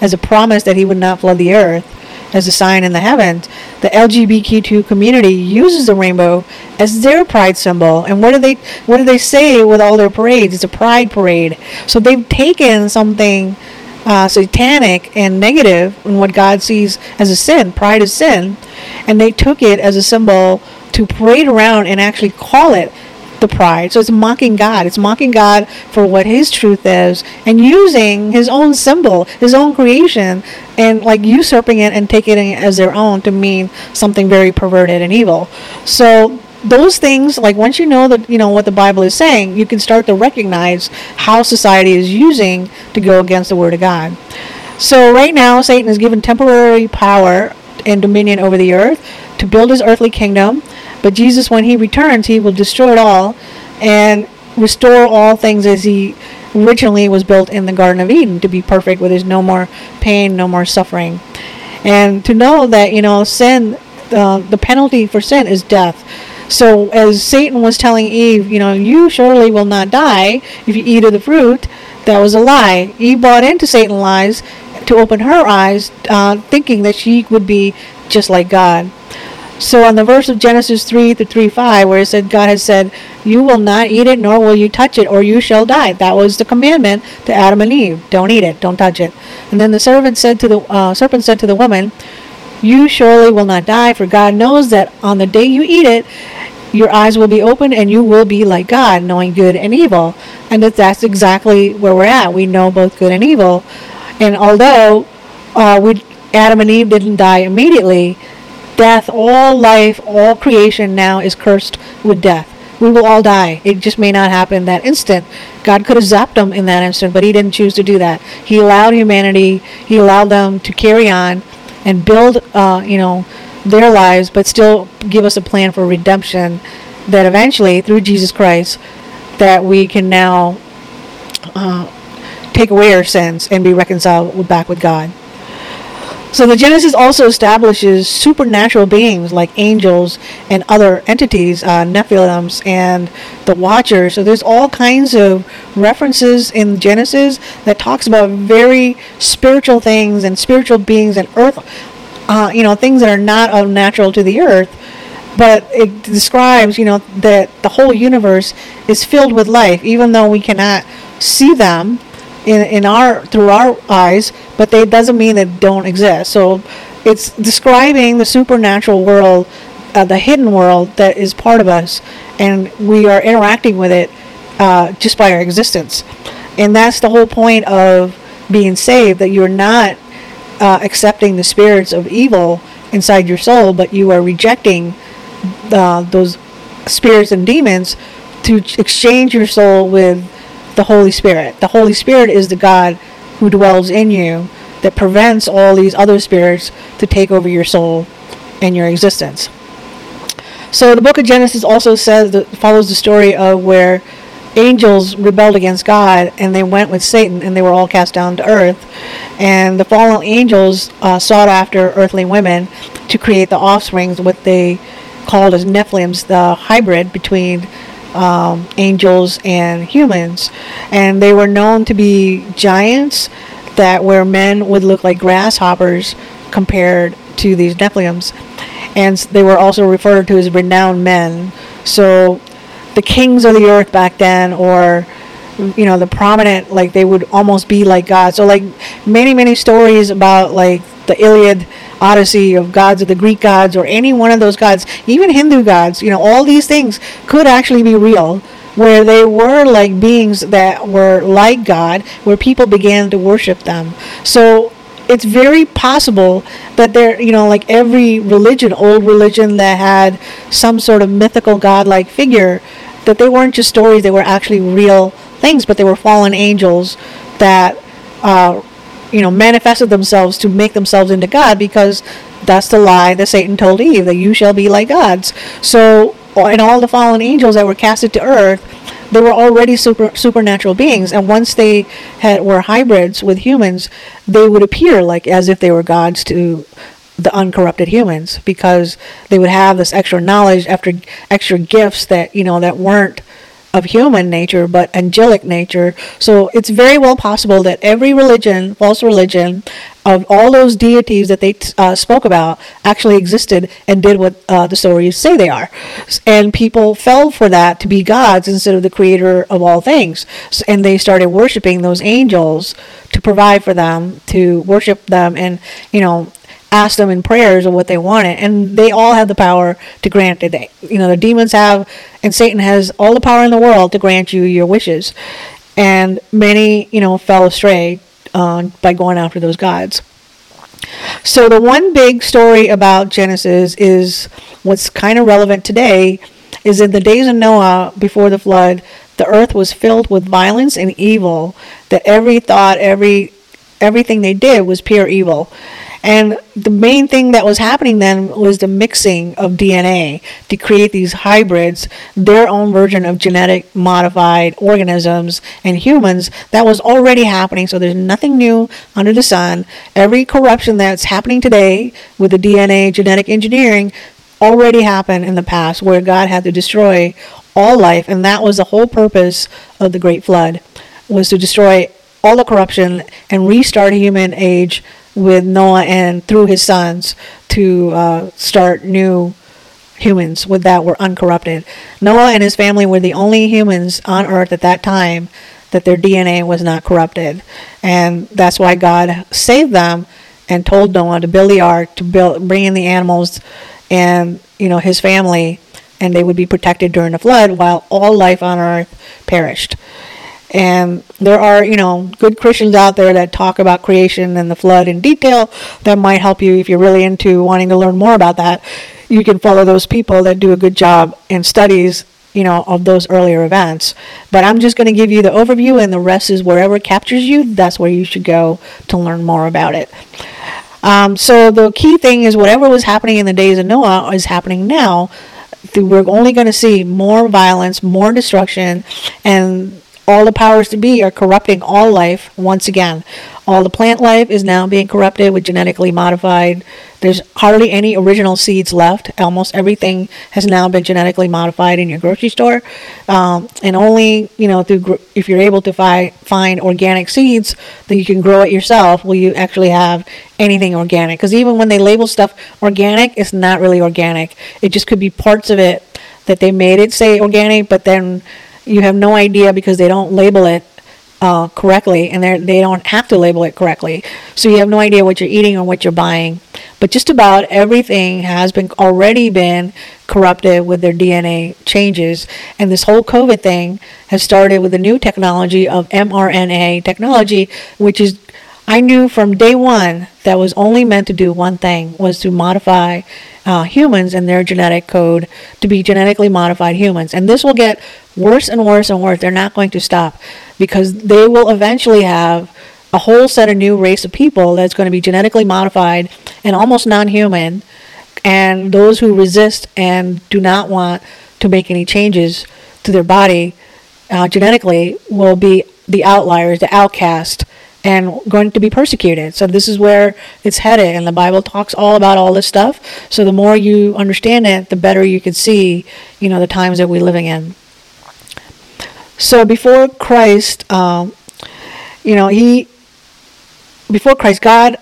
as a promise that he would not flood the earth, as a sign in the heavens, the L G B T Q community uses the rainbow as their pride symbol. And what do they what do they say with all their parades? It's a pride parade. So they've taken something uh, satanic and negative, and what God sees as a sin, pride is sin, and they took it as a symbol to parade around and actually call it the pride. So it's mocking God. It's mocking God for what his truth is, and using his own symbol, his own creation, and like usurping it and taking it as their own to mean something very perverted and evil. So those things, like once you know that, you know, what the Bible is saying, you can start to recognize how society is using to go against the Word of God. So right now, Satan is given temporary power and dominion over the earth to build his earthly kingdom. But Jesus, when he returns, he will destroy it all and restore all things as he originally was built in the Garden of Eden, to be perfect, where there's no more pain, no more suffering. And to know that, you know, sin, uh, the penalty for sin is death. So as Satan was telling Eve, you know, you surely will not die if you eat of the fruit, that was a lie. Eve bought into Satan's lies to open her eyes, uh, thinking that she would be just like God. So on the verse of Genesis three to three five, where it said, God has said, you will not eat it, nor will you touch it, or you shall die. That was the commandment to Adam and Eve. Don't eat it. Don't touch it. And then the serpent said to the uh, serpent said to the woman, you surely will not die, for God knows that on the day you eat it, your eyes will be opened, and you will be like God, knowing good and evil. And that that's exactly where we're at. We know both good and evil. And although uh, we Adam and Eve didn't die immediately, death, all life, all creation now is cursed with death. We will all die. It just may not happen that instant. God could have zapped them in that instant, but he didn't choose to do that. He allowed humanity, he allowed them to carry on and build, uh, you know, their lives, but still give us a plan for redemption that eventually through Jesus Christ that we can now uh, take away our sins and be reconciled with, back with God. So the Genesis also establishes supernatural beings like angels and other entities, uh, Nephilims and the Watchers. So there's all kinds of references in Genesis that talks about very spiritual things and spiritual beings and earth, uh, you know, things that are not unnatural to the earth. But it describes, you know, that the whole universe is filled with life, even though we cannot see them in in our through our eyes, but that doesn't mean they don't exist. So it's describing the supernatural world, uh, the hidden world that is part of us, and we are interacting with it uh, just by our existence. And that's the whole point of being saved, that you're not uh, accepting the spirits of evil inside your soul, but you are rejecting Uh, those spirits and demons to exchange your soul with the Holy Spirit. The Holy Spirit is the God who dwells in you that prevents all these other spirits to take over your soul and your existence. So the book of Genesis also says that follows the story of where angels rebelled against God and they went with Satan and they were all cast down to earth, and the fallen angels uh, sought after earthly women to create the offsprings, what they called as Nephilims, the hybrid between um, angels and humans. And they were known to be giants that where men would look like grasshoppers compared to these Nephilims. And they were also referred to as renowned men. So the kings of the earth back then, or you know, the prominent, like they would almost be like God. So like many, many stories about like the Iliad, Odyssey of gods of the Greek gods, or any one of those gods, even Hindu gods, you know, all these things could actually be real, where they were like beings that were like God, where people began to worship them. So it's very possible that there, you know, like every religion, old religion that had some sort of mythical godlike figure, that they weren't just stories, they were actually real things, but they were fallen angels that uh you know, manifested themselves to make themselves into God, because that's the lie that Satan told Eve, that you shall be like gods. So, and all the fallen angels that were casted to earth, they were already super supernatural beings, and once they had were hybrids with humans, they would appear like as if they were gods to the uncorrupted humans, because they would have this extra knowledge, after extra gifts that, you know, that weren't of human nature but angelic nature. So it's very well possible that every religion, false religion, of all those deities that they uh, spoke about actually existed and did what uh, the stories say they are, and people fell for that to be gods instead of the creator of all things. So, and they started worshiping those angels to provide for them, to worship them, and you know, ask them in prayers of what they wanted, and they all have the power to grant it. They, you know, the demons have, and Satan has all the power in the world to grant you your wishes. And many, you know, fell astray uh, by going after those gods. So the one big story about Genesis is what's kind of relevant today, is in the days of Noah before the flood, the earth was filled with violence and evil. That every thought, every everything they did was pure evil. And the main thing that was happening then was the mixing of D N A to create these hybrids, their own version of genetic modified organisms and humans. That was already happening, so there's nothing new under the sun. Every corruption that's happening today with the D N A genetic engineering already happened in the past, where God had to destroy all life, and that was the whole purpose of the Great Flood, was to destroy all the corruption and restart human age with Noah and through his sons to uh, start new humans with that were uncorrupted. Noah and his family were the only humans on earth at that time that their D N A was not corrupted, and that's why God saved them and told Noah to build the ark, to build, bring in the animals and, you know, his family, and they would be protected during the flood while all life on earth perished. And there are, you know, good Christians out there that talk about creation and the flood in detail. That might help you if you're really into wanting to learn more about that. You can follow those people that do a good job in studies, you know, of those earlier events. But I'm just going to give you the overview, and the rest is wherever it captures you, that's where you should go to learn more about it. Um, so the key thing is whatever was happening in the days of Noah is happening now. we're only going to see more violence, more destruction, and all the powers to be are corrupting all life once again. All the plant life is now being corrupted with genetically modified. There's hardly any original seeds left. Almost everything has now been genetically modified in your grocery store. Um, and only, you know, through gr- if you're able to fi- find organic seeds that you can grow it yourself, will you actually have anything organic. Because even when they label stuff organic, it's not really organic. It just could be parts of it that they made it say organic, but then you have no idea because they don't label it uh, correctly, and they they don't have to label it correctly. So you have no idea what you're eating or what you're buying. But just about everything has been already been corrupted with their D N A changes. And this whole COVID thing has started with the new technology of M R N A technology, which is, I knew from day one, that was only meant to do one thing, was to modify uh, humans and their genetic code to be genetically modified humans. And this will get worse and worse and worse. They're not going to stop, because they will eventually have a whole set of new race of people that's going to be genetically modified and almost non-human. And those who resist and do not want to make any changes to their body uh, genetically will be the outliers, the outcasts, and going to be persecuted. So this is where it's headed, and the Bible talks all about all this stuff. So the more you understand it, the better you can see, you know, the times that we're living in. So before Christ, um, you know, he, before Christ, God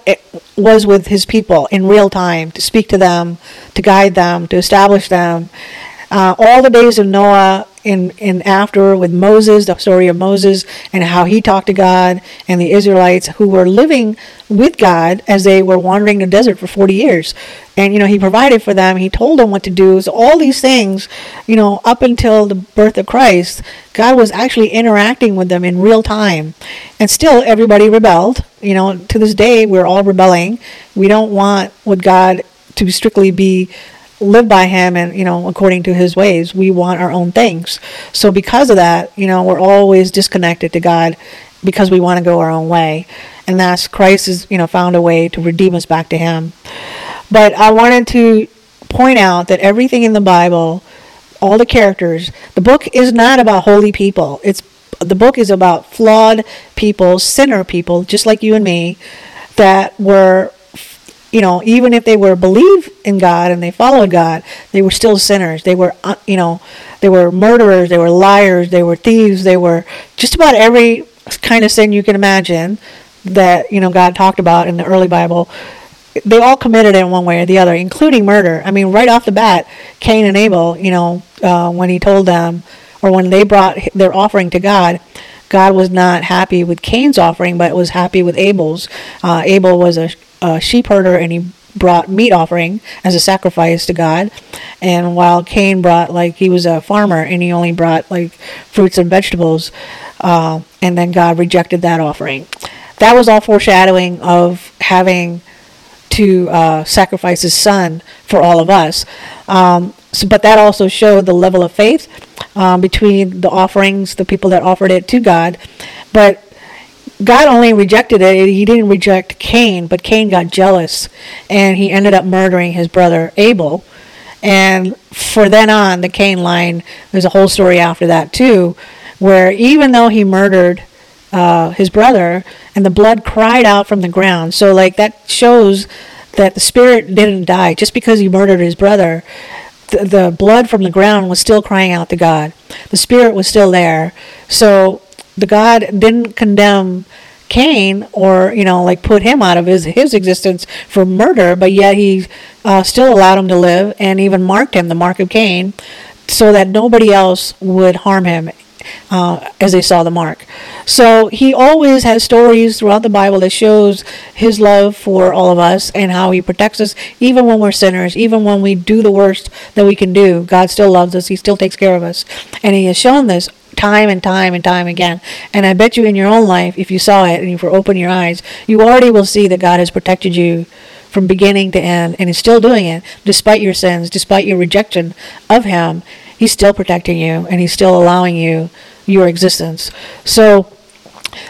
was with his people in real time to speak to them, to guide them, to establish them. Uh, all the days of Noah in and after, with Moses, the story of Moses and how he talked to God, and the Israelites who were living with God as they were wandering the desert for forty years. And, you know, he provided for them. He told them what to do. So all these things, you know, up until the birth of Christ, God was actually interacting with them in real time. And still everybody rebelled. You know, to this day, we're all rebelling. We don't want what God to strictly be live by him and, you know, according to his ways. We want our own things. So because of that, you know, we're always disconnected to God because we want to go our own way. And that's Christ has, you know, found a way to redeem us back to him. But I wanted to point out that everything in the Bible, all the characters, the book is not about holy people. It's the book is about flawed people, sinner people, just like you and me, that were, you know, even if they were believed in God and they followed God, they were still sinners. They were, you know, they were murderers. They were liars. They were thieves. They were just about every kind of sin you can imagine that, you know, God talked about in the early Bible. They all committed it in one way or the other, including murder. I mean, right off the bat, Cain and Abel, you know, uh, when he told them, or when they brought their offering to God, God was not happy with Cain's offering, but was happy with Abel's. Uh, Abel was a a sheep herder, and he brought meat offering as a sacrifice to God. And while Cain brought, like, he was a farmer, and he only brought, like, fruits and vegetables. Uh, and then God rejected that offering. That was all foreshadowing of having to uh, sacrifice his son for all of us. Um, so, but that also showed the level of faith um, between the offerings, the people that offered it to God. But God only rejected it. He didn't reject Cain, but Cain got jealous, and he ended up murdering his brother Abel. And for then on, the Cain line, there's a whole story after that too, where even though he murdered uh, his brother, and the blood cried out from the ground. So, like, that shows that the spirit didn't die. Just because he murdered his brother, th- the blood from the ground was still crying out to God. The spirit was still there. So the God didn't condemn Cain, or, you know, like, put him out of his, his existence for murder, but yet he uh, still allowed him to live, and even marked him, the mark of Cain, so that nobody else would harm him uh, as they saw the mark. So he always has stories throughout the Bible that shows his love for all of us and how he protects us, even when we're sinners, even when we do the worst that we can do. God still loves us. He still takes care of us. And he has shown this time and time and time again. And I bet you in your own life, if you saw it and if you open your eyes, you already will see that God has protected you from beginning to end, and is still doing it despite your sins, despite your rejection of him. He's still protecting you, and he's still allowing you your existence. So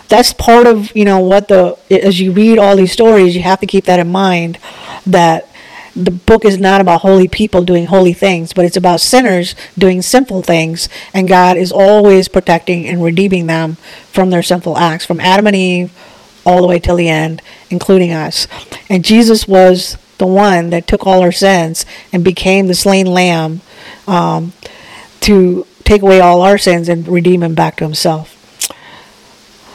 that's part of, you know, what the, as you read all these stories, you have to keep that in mind, that the book is not about holy people doing holy things, but it's about sinners doing sinful things, and God is always protecting and redeeming them from their sinful acts, from Adam and Eve all the way till the end, including us. And Jesus was the one that took all our sins and became the slain lamb um, to take away all our sins and redeem him back to himself.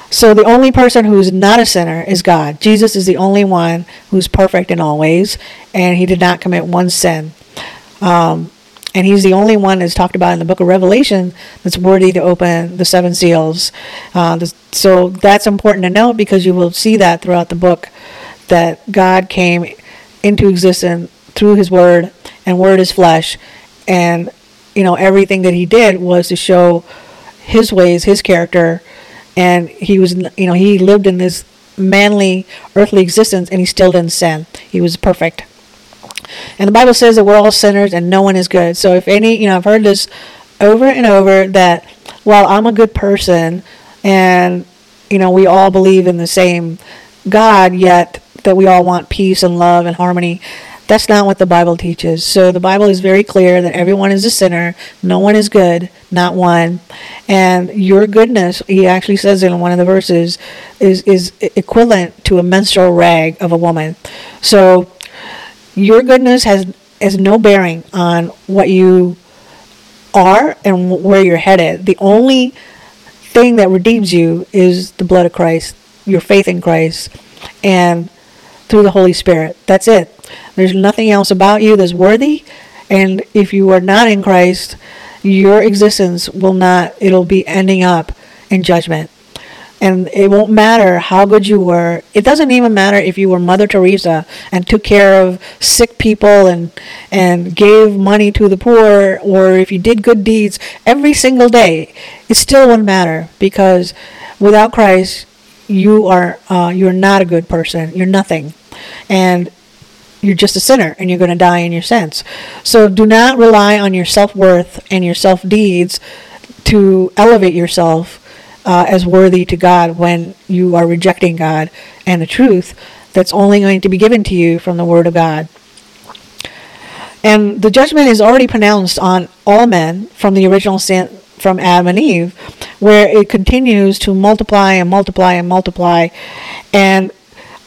So the only person who's not a sinner is God. Jesus is the only one who's perfect in all ways, and he did not commit one sin. Um, and he's the only one that's talked about in the book of Revelation that's worthy to open the seven seals. Uh, this, so that's important to note, because you will see that throughout the book, that God came into existence through his word, and word is flesh. And, you know, everything that he did was to show his ways, his character. And he was, you know, he lived in this manly, earthly existence, and he still didn't sin. He was perfect. And the Bible says that we're all sinners and no one is good. So if any, you know, I've heard this over and over, that, well, I'm a good person, and, you know, we all believe in the same God, yet that we all want peace and love and harmony. That's not what the Bible teaches. So the Bible is very clear that everyone is a sinner. No one is good, not one. And your goodness, he actually says in one of the verses, is, is equivalent to a menstrual rag of a woman. So your goodness has, has no bearing on what you are and where you're headed. The only thing that redeems you is the blood of Christ, your faith in Christ, and through the Holy Spirit. That's it. There's nothing else about you that's worthy. And if you are not in Christ, your existence will not, it'll be ending up in judgment. And it won't matter how good you were. It doesn't even matter if you were Mother Teresa and took care of sick people and and gave money to the poor, or if you did good deeds every single day. It still wouldn't matter, because without Christ, you are uh, you're not a good person. You're nothing. And you're just a sinner, and you're going to die in your sins. So do not rely on your self-worth and your self-deeds to elevate yourself uh, as worthy to God when you are rejecting God and the truth that's only going to be given to you from the Word of God. And the judgment is already pronounced on all men from the original sin from Adam and Eve, where it continues to multiply and multiply and multiply. And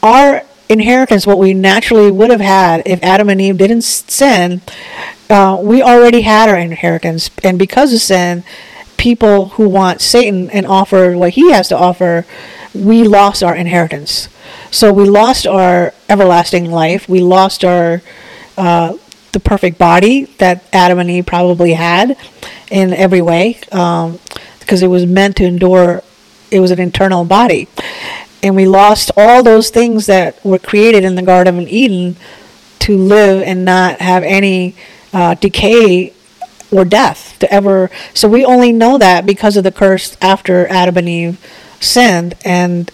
our inheritance, what we naturally would have had if Adam and Eve didn't sin, uh, we already had our inheritance. And because of sin, people who want Satan and offer what he has to offer, we lost our inheritance. So we lost our everlasting life. We lost our uh, the perfect body that Adam and Eve probably had in every way, um, because it was meant to endure. It was an eternal body. And we lost all those things that were created in the Garden of Eden to live and not have any uh, decay or death to ever. So we only know that because of the curse after Adam and Eve sinned. And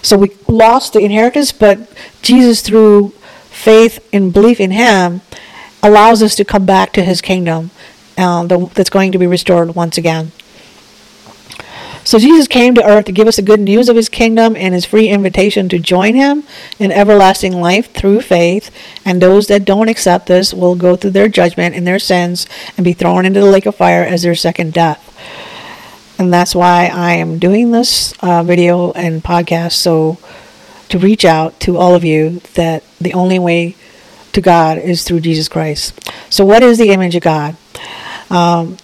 so we lost the inheritance, but Jesus, through faith and belief in him, allows us to come back to his kingdom uh, that's going to be restored once again. So Jesus came to earth to give us the good news of his kingdom and his free invitation to join him in everlasting life through faith. And those that don't accept this will go through their judgment and their sins and be thrown into the lake of fire as their second death. And that's why I am doing this uh, video and podcast, so to reach out to all of you that the only way to God is through Jesus Christ. So what is the image of God? Um,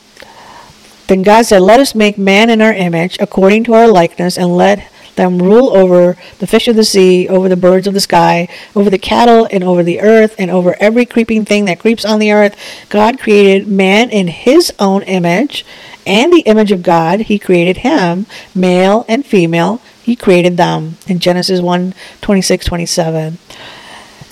Then God said, let us make man in our image, according to our likeness, and let them rule over the fish of the sea, over the birds of the sky, over the cattle, and over the earth, and over every creeping thing that creeps on the earth. God created man in his own image, and the image of God he created him, male and female he created them. In Genesis one, twenty-six, twenty-seven.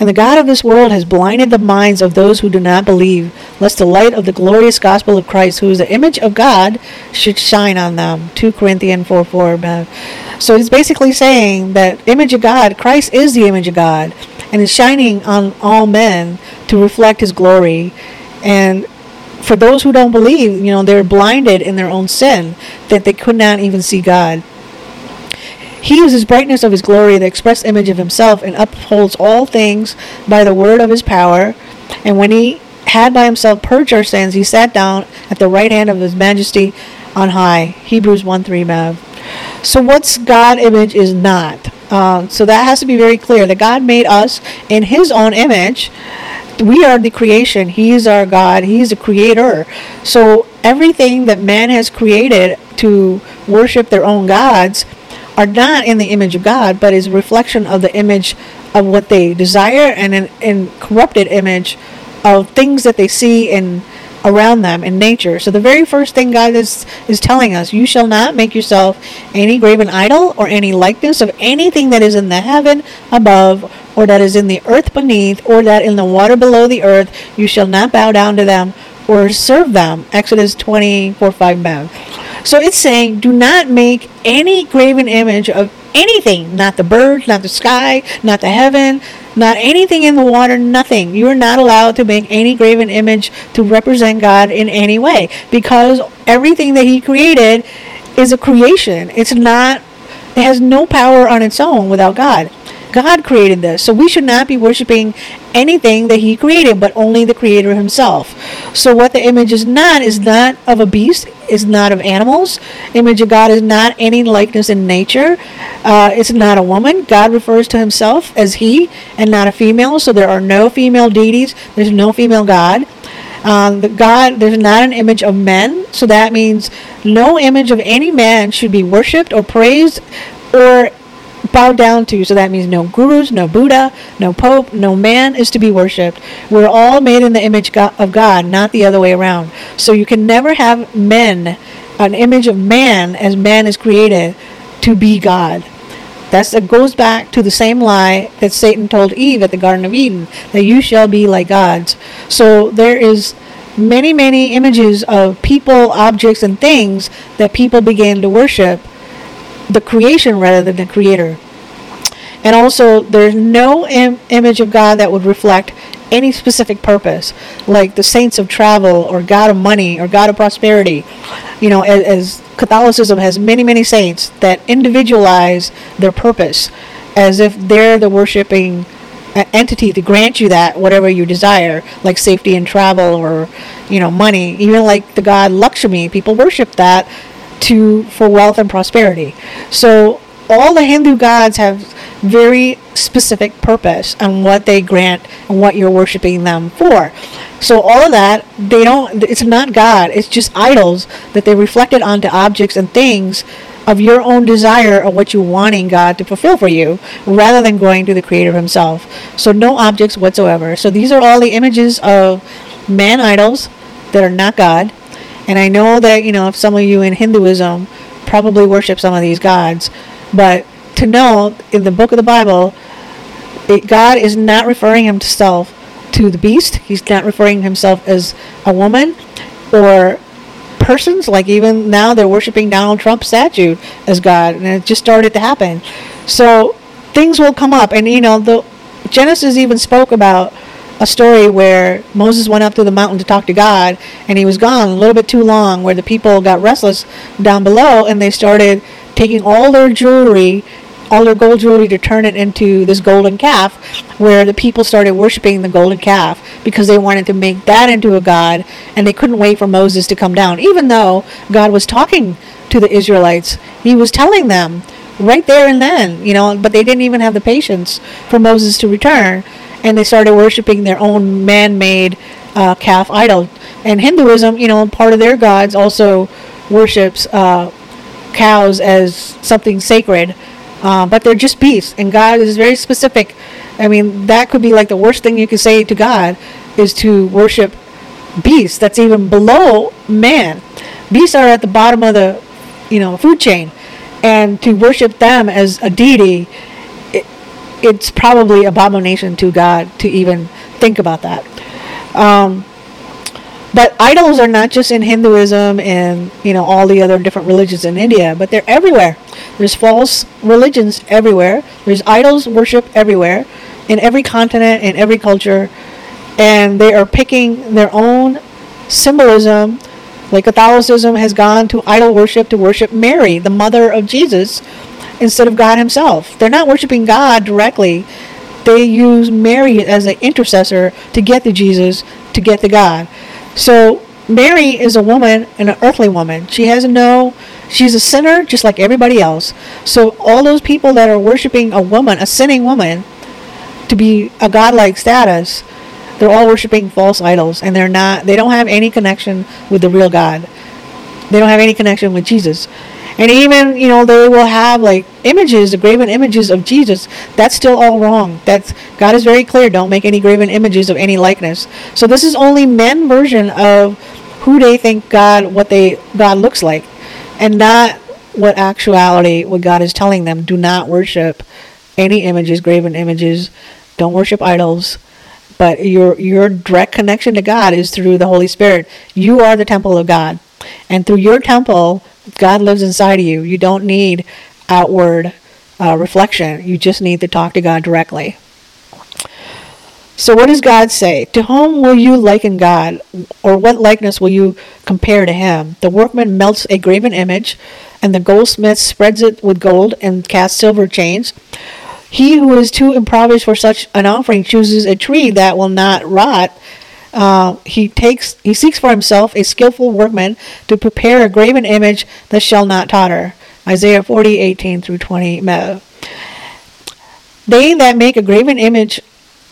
And the God of this world has blinded the minds of those who do not believe, lest the light of the glorious gospel of Christ, who is the image of God, should shine on them. Second Corinthians four four. So he's basically saying that image of God, Christ is the image of God, and is shining on all men to reflect his glory. And for those who don't believe, you know, they're blinded in their own sin, that they could not even see God. He is his brightness of his glory, the express image of himself, and upholds all things by the word of his power. And when he had by himself purged our sins, he sat down at the right hand of his majesty on high. Hebrews one three, Mav. So what's God image is not. Um, so that has to be very clear that God made us in his own image. We are the creation. He is our God. He is the creator. So everything that man has created to worship their own gods are not in the image of God, but is a reflection of the image of what they desire and an and corrupted image of things that they see in around them in nature. So the very first thing God is is telling us, you shall not make yourself any graven idol or any likeness of anything that is in the heaven above, or that is in the earth beneath, or that in the water below the earth. You shall not bow down to them or serve them. Exodus twenty-four five. So it's saying, do not make any graven image of anything, not the birds, not the sky, not the heaven, not anything in the water, nothing. You are not allowed to make any graven image to represent God in any way, because everything that he created is a creation. It's not, it has no power on its own without God. God created this, so we should not be worshiping anything that he created, but only the creator himself. So what the image is not is not of a beast, is not of animals. Image of God is not any likeness in nature. Uh, it's not a woman. God refers to himself as he and not a female, so there are no female deities. There's no female God. Um, the God, there's not an image of men, so that means no image of any man should be worshipped or praised or bow down to. So that means no gurus, no Buddha, no Pope, no man is to be worshipped. We're all made in the image of God, not the other way around. So you can never have men, an image of man as man is created to be God. That's, it goes back to the same lie that Satan told Eve at the Garden of Eden, that you shall be like gods. So there is many, many images of people, objects, and things that people began to worship the creation rather than the creator. And also, there's no im- image of God that would reflect any specific purpose, like the saints of travel, or God of money, or God of prosperity. You know, as, as Catholicism has many, many saints that individualize their purpose, as if they're the worshiping entity to grant you that, whatever you desire, like safety in travel, or, you know, money. Even like the god Lakshmi, people worship that to for wealth and prosperity. So all the Hindu gods have very specific purpose on what they grant and what you're worshiping them for. So all of that, they don't, it's not God, it's just idols that they reflected onto objects and things of your own desire or what you're wanting God to fulfill for you, rather than going to the creator himself. So no objects whatsoever. So these are all the images of man idols that are not God. And I know that, you know, if some of you in Hinduism probably worship some of these gods, but to know in the book of the Bible, it, God is not referring himself to the beast. He's not referring himself as a woman or persons. Like even now they're worshiping Donald Trump's statue as God, and it just started to happen. So things will come up. And, you know, the Genesis even spoke about a story where Moses went up to the mountain to talk to God, and he was gone a little bit too long, where the people got restless down below, and they started taking all their jewelry, all their gold jewelry, to turn it into this golden calf, where the people started worshiping the golden calf because they wanted to make that into a god, and they couldn't wait for Moses to come down. Even though God was talking to the Israelites, he was telling them right there and then, you know, but they didn't even have the patience for Moses to return. And they started worshiping their own man-made uh, calf idol. And Hinduism, you know, part of their gods also worships uh, cows as something sacred. Uh, but they're just beasts. And God is very specific. I mean, that could be like the worst thing you could say to God, is to worship beasts. That's even below man. Beasts are at the bottom of the, you know, food chain. And to worship them as a deity, it's probably abomination to God to even think about that. Um, but idols are not just in Hinduism and, you know, all the other different religions in India, but they're everywhere. There's false religions everywhere. There's idols worship everywhere, in every continent, in every culture, and they are picking their own symbolism. Like Catholicism has gone to idol worship to worship Mary, the mother of Jesus, instead of God himself. They're not worshiping God directly. they use Mary as an intercessor to get to Jesus, to get to God. So Mary is a woman, and an earthly woman. She has no, she's a sinner just like everybody else. So all those people that are worshiping a woman, a sinning woman, to be a godlike status, they're all worshiping false idols, and they're not, they don't have any connection with the real God. They don't have any connection with Jesus. And even, you know, they will have like images, the graven images of Jesus. That's still all wrong. That's, God is very clear, don't make any graven images of any likeness. So this is only men's version of who they think God, what they, God looks like, and not what actuality, what God is telling them. Do not worship any images, graven images. Don't worship idols. But your your direct connection to God is through the Holy Spirit. You are the temple of God. And through your temple, God lives inside of you. You don't need outward uh, reflection. You just need to talk to God directly. So what does God say? To whom will you liken God? Or what likeness will you compare to him? The workman melts a graven image, and the goldsmith spreads it with gold and casts silver chains. He who is too impoverished for such an offering chooses a tree that will not rot. Uh, he takes, he seeks for himself a skillful workman to prepare a graven image that shall not totter. Isaiah forty eighteen through twenty. They that make a graven image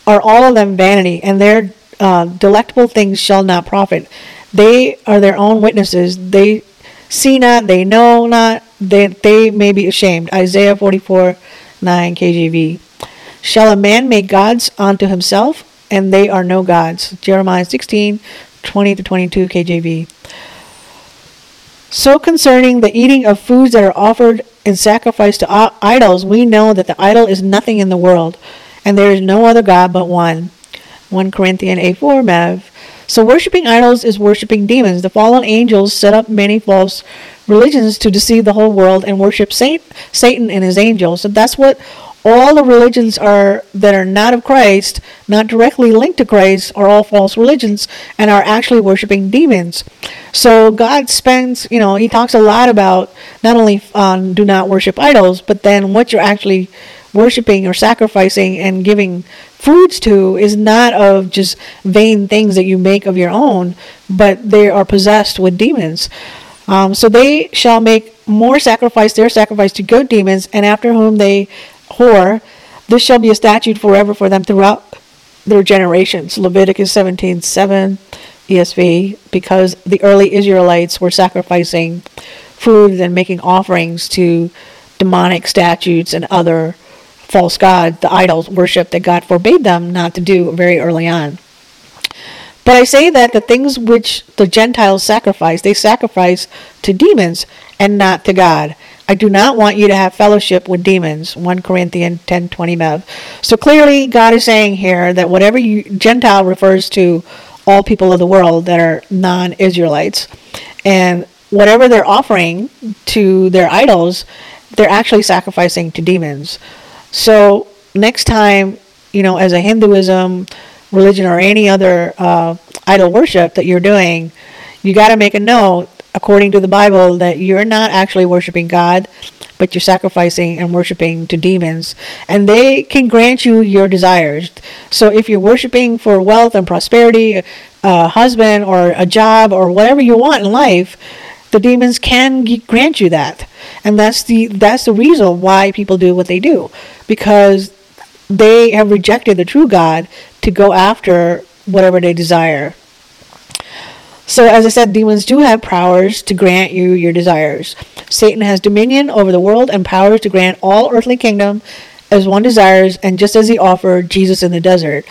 are all of them vanity, and their uh, delectable things shall not profit. They are their own witnesses. They see not, they know not, they they may be ashamed. Isaiah forty four. nine K J V. Shall a man make gods unto himself? And they are no gods. Jeremiah sixteen, twenty to twenty-two K J V. So concerning the eating of foods that are offered in sacrifice to uh, idols, we know that the idol is nothing in the world, and there is no other God but one. First Corinthians eight four Mev. So worshiping idols is worshiping demons. The fallen angels set up many false religions to deceive the whole world and worship Saint, Satan and his angels. So that's what all the religions are that are not of Christ, not directly linked to Christ, are all false religions and are actually worshiping demons. So God spends, you know, he talks a lot about not only um, do not worship idols, but then what you're actually worshiping or sacrificing and giving foods to is not of just vain things that you make of your own, but they are possessed with demons. Um, so they shall make more sacrifice, their sacrifice to goat demons, and after whom they whore. This shall be a statute forever for them throughout their generations. Leviticus seventeen seven, E S V, because the early Israelites were sacrificing food and making offerings to demonic statues and other false gods, the idols worship that God forbade them not to do very early on. But I say that the things which the Gentiles sacrifice, they sacrifice to demons and not to God. I do not want you to have fellowship with demons. First Corinthians ten twenty Mev. So clearly God is saying here that whatever you, Gentile refers to all people of the world that are non-Israelites, and whatever they're offering to their idols, they're actually sacrificing to demons. So next time, you know, as a Hinduism religion or any other uh, idol worship that you're doing, you got to make a note, according to the Bible, that you're not actually worshiping God, but you're sacrificing and worshiping to demons. And they can grant you your desires. So if you're worshiping for wealth and prosperity, a husband or a job or whatever you want in life, the demons can grant you that. And that's the that's the reason why people do what they do, because they have rejected the true God to go after whatever they desire. So as I said, demons do have powers to grant you your desires. Satan has dominion over the world and powers to grant all earthly kingdom as one desires, and just as he offered Jesus in the desert.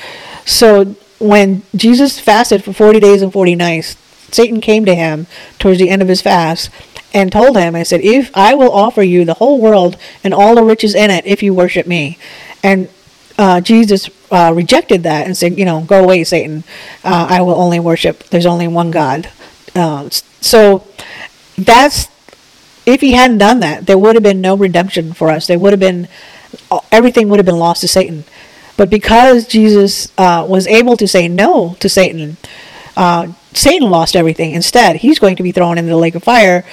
So when Jesus fasted for forty days and forty nights, Satan came to him towards the end of his fast and told him, I said, if I will offer you the whole world and all the riches in it, if you worship me. And uh, Jesus uh, rejected that and said, you know, go away, Satan. Uh, I will only worship. There's only one God. Uh, so that's, if he hadn't done that, there would have been no redemption for us. There would have been, everything would have been lost to Satan. But because Jesus uh, was able to say no to Satan, uh, Satan lost everything. Instead, he's going to be thrown into the lake of fire,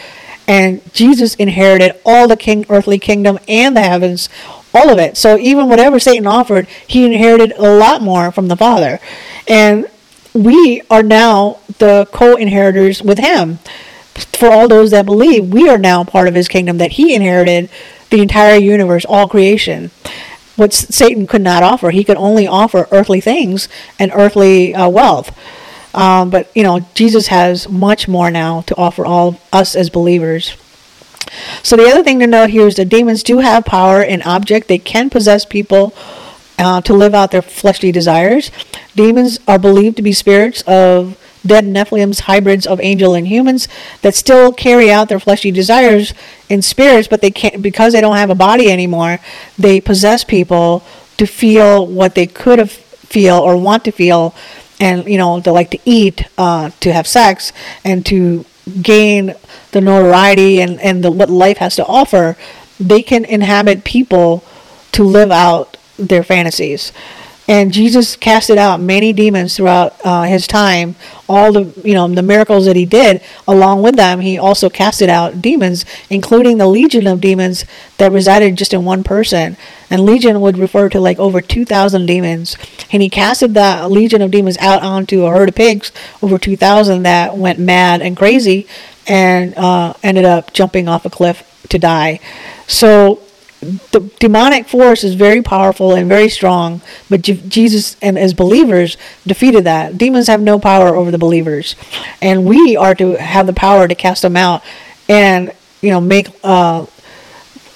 and Jesus inherited all the king, earthly kingdom and the heavens, all of it. So even whatever Satan offered, he inherited a lot more from the Father. And we are now the co-inheritors with him. For all those that believe, we are now part of his kingdom, that he inherited the entire universe, all creation. What Satan could not offer, he could only offer earthly things and earthly uh, wealth. Um, but, you know, Jesus has much more now to offer all of us as believers. So the other thing to note here is that demons do have power in object. They can possess people uh, to live out their fleshly desires. Demons are believed to be spirits of dead Nephilims, hybrids of angel and humans, that still carry out their fleshly desires in spirits, but they can't, because they don't have a body anymore, they possess people to feel what they could have feel or want to feel, and, you know, they like to eat, uh, to have sex, and to gain the notoriety and, and the, what life has to offer. They can inhabit people to live out their fantasies. And Jesus casted out many demons throughout uh, his time. All the, you know, the miracles that he did, along with them, he also casted out demons, including the legion of demons that resided just in one person. And legion would refer to like over two thousand demons. And he casted the legion of demons out onto a herd of pigs, over two thousand, that went mad and crazy and uh, ended up jumping off a cliff to die. So the demonic force is very powerful and very strong, but Jesus and as believers defeated that. Demons have no power over the believers, and we are to have the power to cast them out, and, you know, make uh,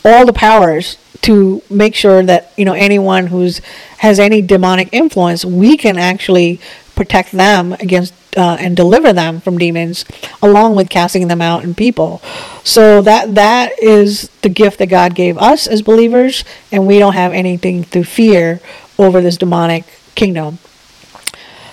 all the powers to make sure that, you know, anyone who's has any demonic influence, we can actually protect them against uh, and deliver them from demons, along with casting them out in people. So that that is the gift that God gave us as believers, and we don't have anything to fear over this demonic kingdom.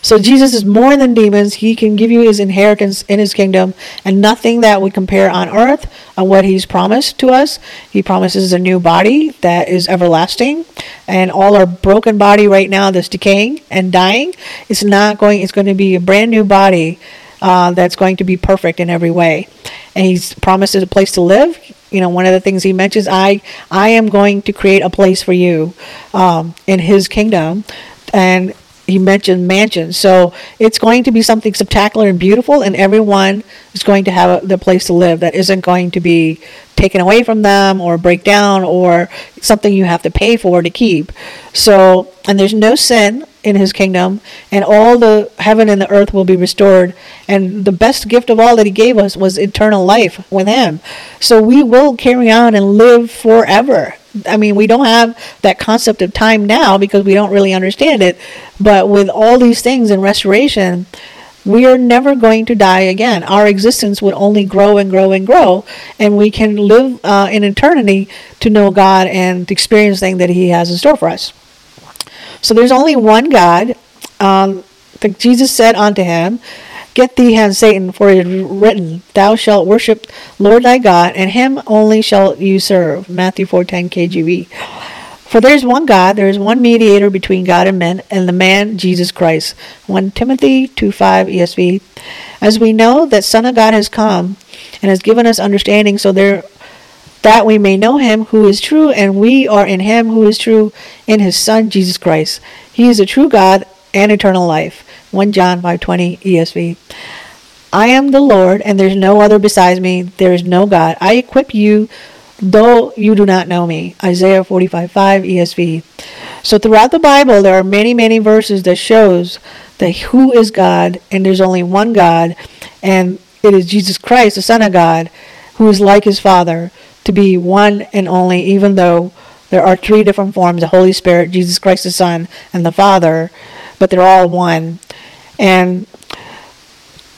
So Jesus is more than demons. He can give you his inheritance in his kingdom, and nothing that would compare on earth on what he's promised to us. He promises a new body that is everlasting, and all our broken body right now that's decaying and dying, it's not going, it's going to be a brand new body uh, that's going to be perfect in every way. And he's promised a place to live. You know, one of the things he mentions, I, I am going to create a place for you um, in his kingdom. And he mentioned mansions. So it's going to be something spectacular and beautiful, and everyone is going to have the place to live that isn't going to be taken away from them or break down or something you have to pay for to keep. So, and there's no sin in his kingdom, and all the heaven and the earth will be restored. And the best gift of all that he gave us was eternal life with him. So we will carry on and live forever. I mean, we don't have that concept of time now because we don't really understand it. But with all these things in restoration, we are never going to die again. Our existence would only grow and grow and grow. And we can live uh, in eternity to know God and experience things that he has in store for us. So there's only one God. Um, that Jesus said unto him, "Get thee hence, Satan, for it is written, Thou shalt worship Lord thy God, and him only shalt you serve." Matthew four ten K J V. For there is one God, there is one mediator between God and men, and the man Jesus Christ. First Timothy two five E S V. As we know that Son of God has come, and has given us understanding, so there that we may know him who is true, and we are in him who is true, in his Son Jesus Christ. He is a true God and eternal life. First John five twenty E S V. I am the Lord, and there is no other besides me. There is no God. I equip you, though you do not know me. Isaiah forty-five five E S V. So throughout the Bible, there are many, many verses that shows that who is God, and there's only one God, and it is Jesus Christ, the Son of God, who is like his Father, to be one and only, even though there are three different forms, the Holy Spirit, Jesus Christ, the Son, and the Father, but they're all one. And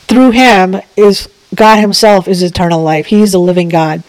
through him is God himself is eternal life. He is the living God.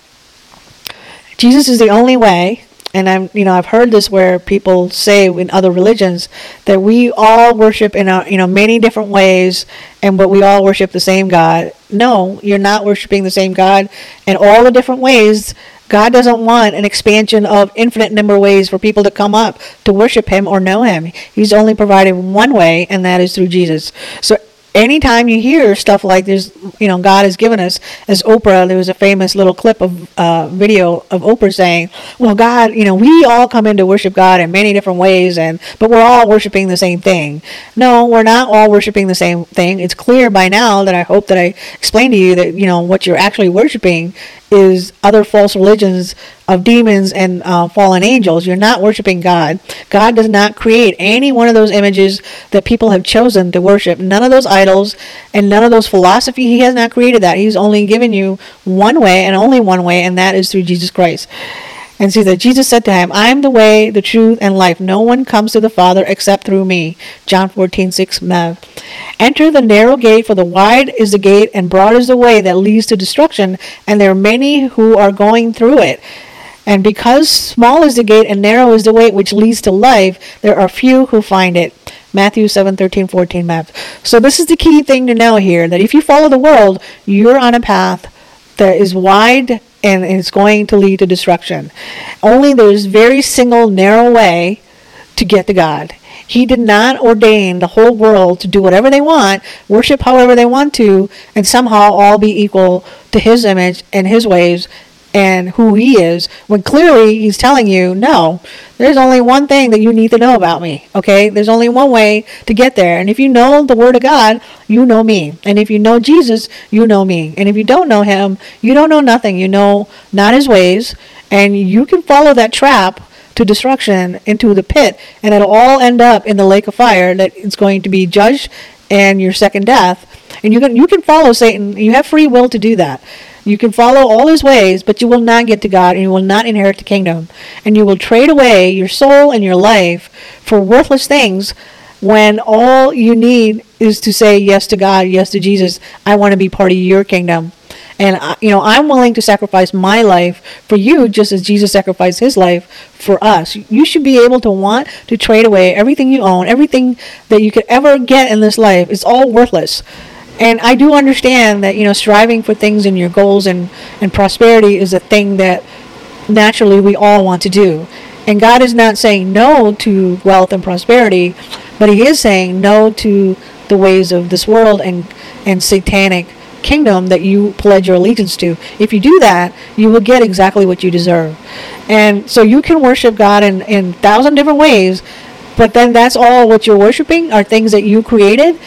Jesus is the only way. And I'm, you know, I've heard this where people say in other religions that we all worship in our, you know, many different ways, and but we all worship the same God. No, you're not worshiping the same God in all the different ways. God doesn't want an expansion of infinite number of ways for people to come up to worship him or know him. He's only provided one way, and that is through Jesus. So anytime you hear stuff like there's, you know, God has given us, as Oprah, there was a famous little clip of uh, video of Oprah saying, well, God, you know, we all come in to worship God in many different ways, and but we're all worshiping the same thing. No, we're not all worshiping the same thing. It's clear by now that I hope that I explained to you that, you know, what you're actually worshiping is other false religions of demons and uh, fallen angels. You're not worshiping God. God does not create any one of those images that people have chosen to worship. None of those idols and none of those philosophy. He has not created that. He's only given you one way and only one way, and that is through Jesus Christ. And see that Jesus said to him, I am the way, the truth, and life. No one comes to the Father except through me. John fourteen six. Enter the narrow gate, for the wide is the gate, and broad is the way that leads to destruction, and there are many who are going through it. And because small is the gate and narrow is the way which leads to life, there are few who find it. Matthew seven thirteen fourteen. So this is the key thing to know here, that if you follow the world, you're on a path that is wide, and it's going to lead to destruction. Only there's very single narrow way to get to God. He did not ordain the whole world to do whatever they want, worship however they want to, and somehow all be equal to his image and his ways and who he is, when clearly he's telling you, no, there's only one thing that you need to know about me, okay? There's only one way to get there. And if you know the Word of God, you know me. And if you know Jesus, you know me. And if you don't know him, you don't know nothing. You know not his ways. And you can follow that trap to destruction into the pit, and it'll all end up in the lake of fire that it's going to be judged and your second death. And you can, you can follow Satan. You have free will to do that. You can follow all his ways, but you will not get to God, and you will not inherit the kingdom. And you will trade away your soul and your life for worthless things when all you need is to say yes to God, yes to Jesus. I want to be part of your kingdom. And, you know, I'm willing to sacrifice my life for you just as Jesus sacrificed his life for us. You should be able to want to trade away everything you own, everything that you could ever get in this life. It's all worthless. And I do understand that, you know, striving for things and your goals and, and prosperity is a thing that naturally we all want to do. And God is not saying no to wealth and prosperity, but he is saying no to the ways of this world and, and satanic kingdom that you pledge your allegiance to. If you do that, you will get exactly what you deserve. And so you can worship God in, in a thousand different ways, but then that's all what you're worshiping are things that you created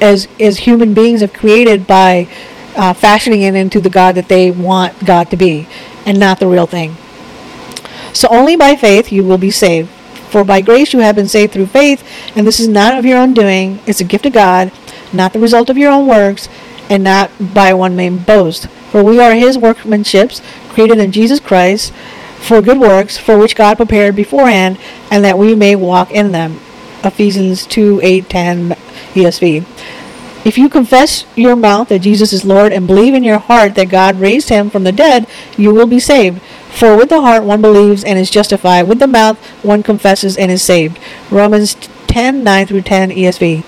as as human beings have created by uh, fashioning it into the God that they want God to be, and not the real thing. So only by faith you will be saved. For by grace you have been saved through faith, and this is not of your own doing. It's a gift of God, not the result of your own works, and not by one man boast. For we are his workmanships, created in Jesus Christ, for good works, for which God prepared beforehand, and that we may walk in them. Ephesians two eight ten E S V. If you confess your mouth that Jesus is Lord and believe in your heart that God raised him from the dead, you will be saved. For with the heart one believes and is justified. With the mouth one confesses and is saved. Romans ten nine through ten E S V.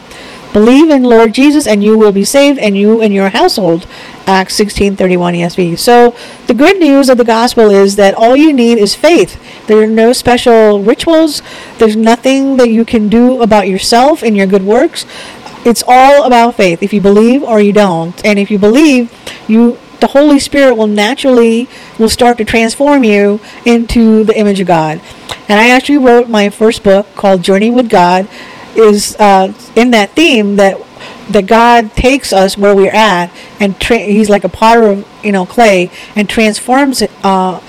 Believe in Lord Jesus and you will be saved, and you and your household. Acts sixteen thirty-one E S V. So the good news of the gospel is that all you need is faith. There are no special rituals. There's nothing that you can do about yourself and your good works. It's all about faith. If you believe or you don't, and if you believe, you the Holy Spirit will naturally will start to transform you into the image of God. And I actually wrote my first book called Journey with God. Is uh, in that theme that that God takes us where we're at, and tra- he's like a potter of, you know, clay, and transforms uh,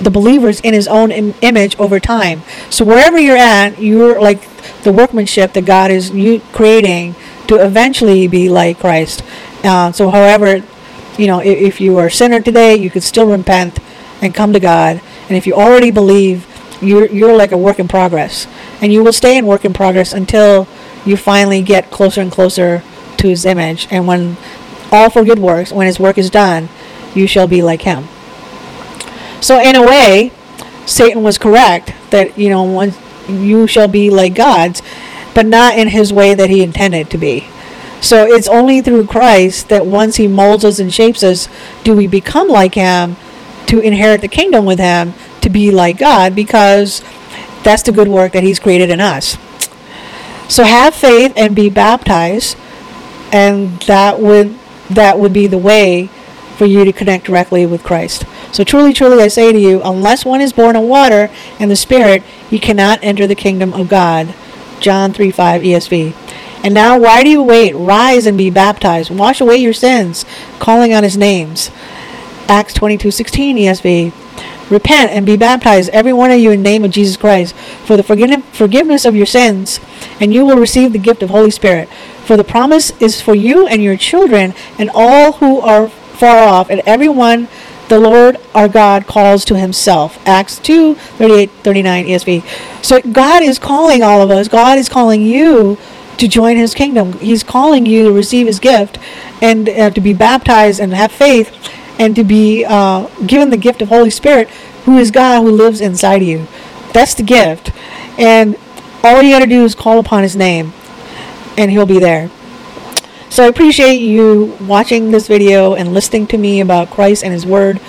the believers in his own Im- image over time. So wherever you're at, you're like the workmanship that God is you- creating to eventually be like Christ. Uh, so however, you know, if, if you are a sinner today, you could still repent and come to God. And if you already believe, You're, you're like a work in progress, and you will stay in work in progress until you finally get closer and closer to his image. And when all for good works, when his work is done, you shall be like him. So in a way, Satan was correct that, you know, once you shall be like God's, but not in his way that he intended to be. So it's only through Christ that once he molds us and shapes us, do we become like him to inherit the kingdom with him, to be like God, because that's the good work that he's created in us. So have faith and be baptized and that would that would be the way for you to connect directly with Christ. So truly, truly, I say to you, unless one is born of water and the Spirit, he cannot enter the kingdom of God. John three five E S V. And now why do you wait? Rise and be baptized. Wash away your sins, calling on his names. Acts twenty-two sixteen E S V. Repent and be baptized, every one of you, in the name of Jesus Christ, for the forgive- forgiveness of your sins, and you will receive the gift of Holy Spirit. For the promise is for you and your children and all who are far off, and everyone the Lord our God calls to himself. Acts two thirty-eight thirty-nine E S V. So God is calling all of us. God is calling you to join his kingdom. He's calling you to receive his gift and uh, to be baptized and have faith and to be uh, given the gift of Holy Spirit, who is God, who lives inside of you. That's the gift. And all you got to do is call upon his name, and he'll be there. So I appreciate you watching this video and listening to me about Christ and his word.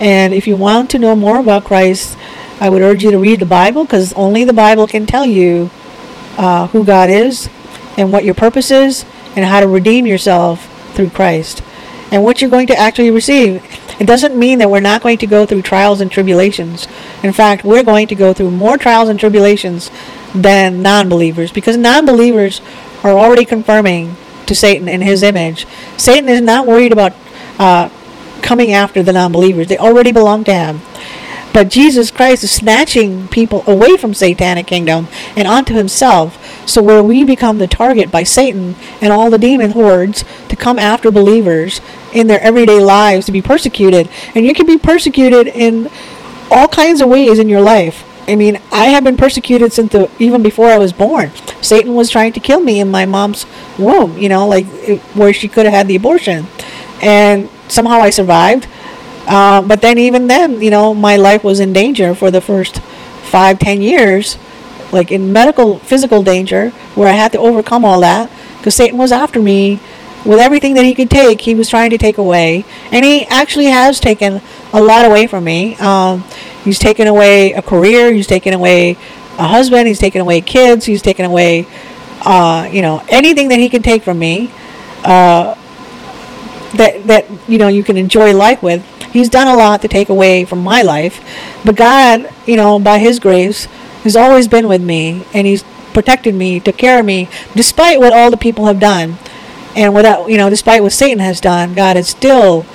And if you want to know more about Christ, I would urge you to read the Bible, because only the Bible can tell you uh, who God is and what your purpose is and how to redeem yourself through Christ and what you're going to actually receive. It doesn't mean that we're not going to go through trials and tribulations. In fact, we're going to go through more trials and tribulations than non-believers, because non-believers are already confirming to Satan in his image. Satan is not worried about uh, coming after the non-believers. They already belong to him. But Jesus Christ is snatching people away from satanic kingdom and onto himself. So where we become the target by Satan and all the demon hordes to come after believers in their everyday lives to be persecuted. And you can be persecuted in all kinds of ways in your life. I mean, I have been persecuted since the, even before I was born. Satan was trying to kill me in my mom's womb, you know, like it, where she could have had the abortion. And somehow I survived. Uh, but then even then, you know, my life was in danger for the first five, ten years, like in medical, physical danger, where I had to overcome all that because Satan was after me with everything that he could take. He was trying to take away. And he actually has taken a lot away from me. Um, He's taken away a career. He's taken away a husband. He's taken away kids. He's taken away, uh, you know, anything that he can take from me uh, that, that, you know, you can enjoy life with. He's done a lot to take away from my life. But God, you know, by his grace, has always been with me. And he's protected me, took care of me, despite what all the people have done. And without, you know, despite what Satan has done, God is still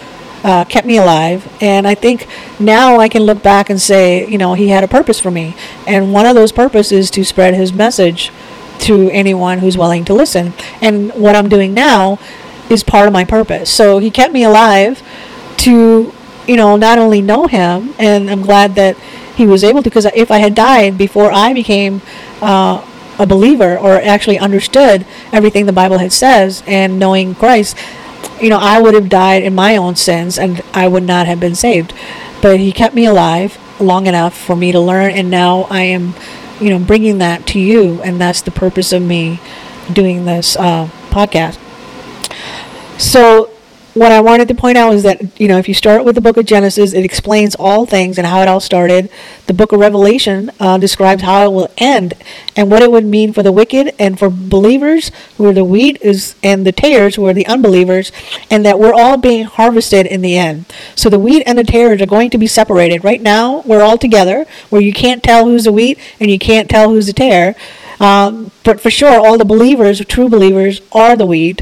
Uh, kept me alive. And I think now I can look back and say, you know, he had a purpose for me, and one of those purposes is to spread his message to anyone who's willing to listen. And what I'm doing now is part of my purpose. So he kept me alive to, you know, not only know him, and I'm glad that he was able to, because if I had died before I became uh, a believer, or actually understood everything the Bible had says and knowing Christ, you know, I would have died in my own sins and I would not have been saved. But he kept me alive long enough for me to learn. And now I am, you know, bringing that to you. And that's the purpose of me doing this uh, podcast. So what I wanted to point out is that, you know, if you start with the book of Genesis, it explains all things and how it all started. The book of Revelation uh, describes how it will end and what it would mean for the wicked and for believers, who are the wheat is, and the tares, who are the unbelievers, and that we're all being harvested in the end. So the wheat and the tares are going to be separated. Right now, we're all together, where you can't tell who's the wheat and you can't tell who's the tare. Um, but for sure, all the believers, true believers, are the wheat,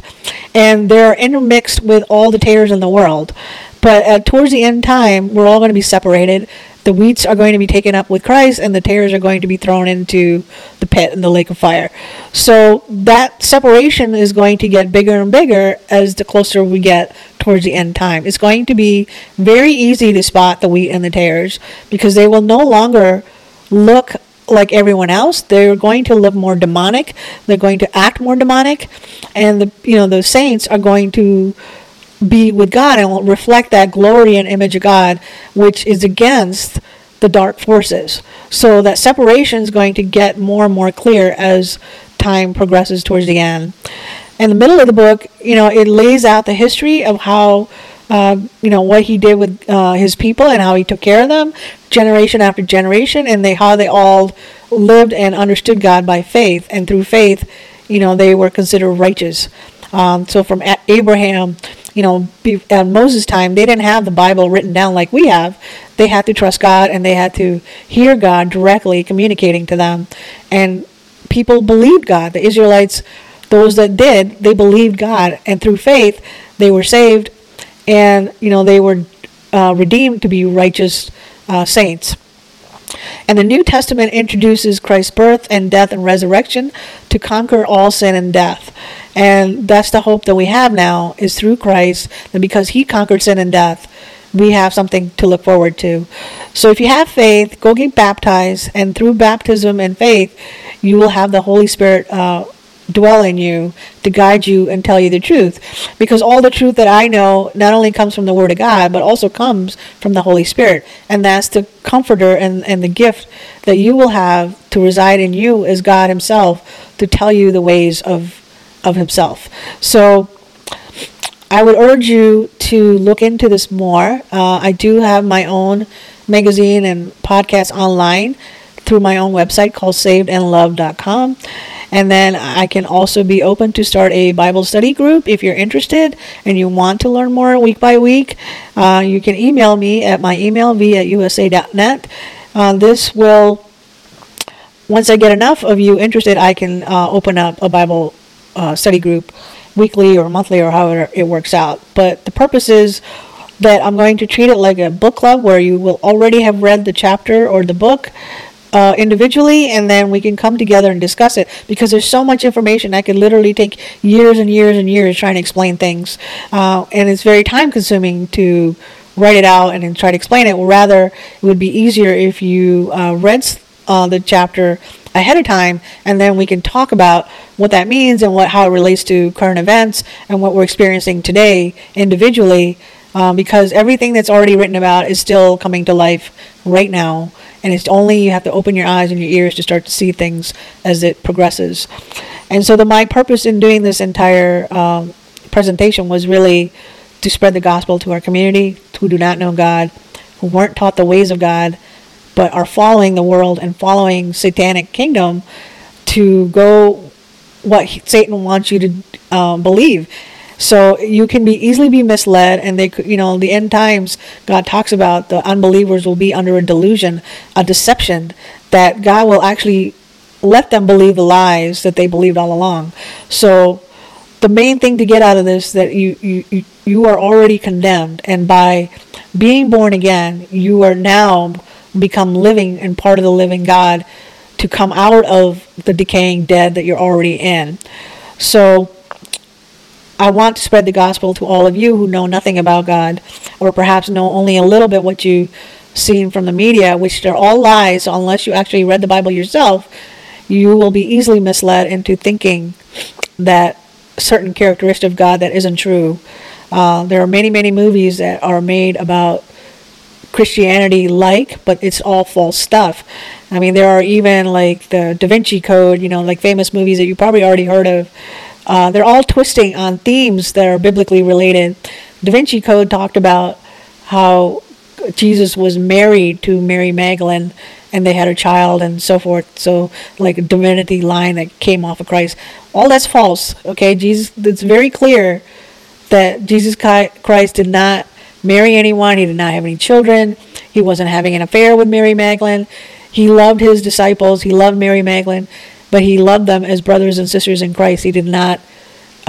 and they're intermixed with all the tares in the world. But uh, towards the end time, we're all going to be separated. The wheats are going to be taken up with Christ, and the tares are going to be thrown into the pit and the lake of fire. So that separation is going to get bigger and bigger as the closer we get towards the end time. It's going to be very easy to spot the wheat and the tares, because they will no longer look like everyone else. They're going to look more demonic. They're going to act more demonic, and the you know the saints are going to be with God and will reflect that glory and image of God, which is against the dark forces. So that separation is going to get more and more clear as time progresses towards the end. In the middle of the book, you know, it lays out the history of how Uh, you know, what he did with uh, his people and how he took care of them generation after generation, and they how they all lived and understood God by faith, and through faith, you know, they were considered righteous. Um, so from Abraham, you know, at Moses' time, they didn't have the Bible written down like we have. They had to trust God, and they had to hear God directly communicating to them. And people believed God. The Israelites, those that did, they believed God. And through faith, they were saved, and, you know, they were uh, redeemed to be righteous uh, saints. And the New Testament introduces Christ's birth and death and resurrection to conquer all sin and death. And that's the hope that we have now, is through Christ, and because he conquered sin and death, we have something to look forward to. So if you have faith, go get baptized, and through baptism and faith, you will have the Holy Spirit uh, dwell in you to guide you and tell you the truth. Because all the truth that I know not only comes from the Word of God, but also comes from the Holy Spirit. And that's the comforter and, and the gift that you will have to reside in you as God himself to tell you the ways of of himself. So I would urge you to look into this more. Uh, I do have my own magazine and podcast online through my own website called saved and loved dot com. And then I can also be open to start a Bible study group if you're interested and you want to learn more week by week. Uh, you can email me at my email, v at u s a dot net. Uh, this will, once I get enough of you interested, I can uh, open up a Bible uh, study group weekly or monthly or however it works out. But the purpose is that I'm going to treat it like a book club where you will already have read the chapter or the book Uh, individually, and then we can come together and discuss it, because there's so much information. I could literally take years and years and years trying to explain things, uh, and it's very time consuming to write it out and then try to explain it. Well, rather, it would be easier if you uh, read uh, the chapter ahead of time, and then we can talk about what that means and what how it relates to current events and what we're experiencing today individually, uh, because everything that's already written about is still coming to life right now. And it's only you have to open your eyes and your ears to start to see things as it progresses. And so the, my purpose in doing this entire um, presentation was really to spread the gospel to our community who do not know God, who weren't taught the ways of God, but are following the world and following satanic kingdom to go what he, Satan wants you to um, believe. So you can be easily be misled, and they, you know, the end times, God talks about the unbelievers will be under a delusion, a deception, that God will actually let them believe the lies that they believed all along. So the main thing to get out of this, that you, you, you are already condemned, and by being born again, you are now become living and part of the living God to come out of the decaying dead that you're already in. So I want to spread the gospel to all of you who know nothing about God, or perhaps know only a little bit what you've seen from the media, which they're all lies. So unless you actually read the Bible yourself, you will be easily misled into thinking that certain characteristic of God that isn't true. Uh, there are many, many movies that are made about Christianity, like, but it's all false stuff. I mean, there are even like the Da Vinci Code, you know, like famous movies that you probably already heard of. Uh, they're all twisting on themes that are biblically related. Da Vinci Code talked about how Jesus was married to Mary Magdalene, and they had a child and so forth. So, like a divinity line that came off of Christ. All that's false, okay? Jesus, it's very clear that Jesus Christ did not marry anyone. He did not have any children. He wasn't having an affair with Mary Magdalene. He loved his disciples. He loved Mary Magdalene. But he loved them as brothers and sisters in Christ. He did not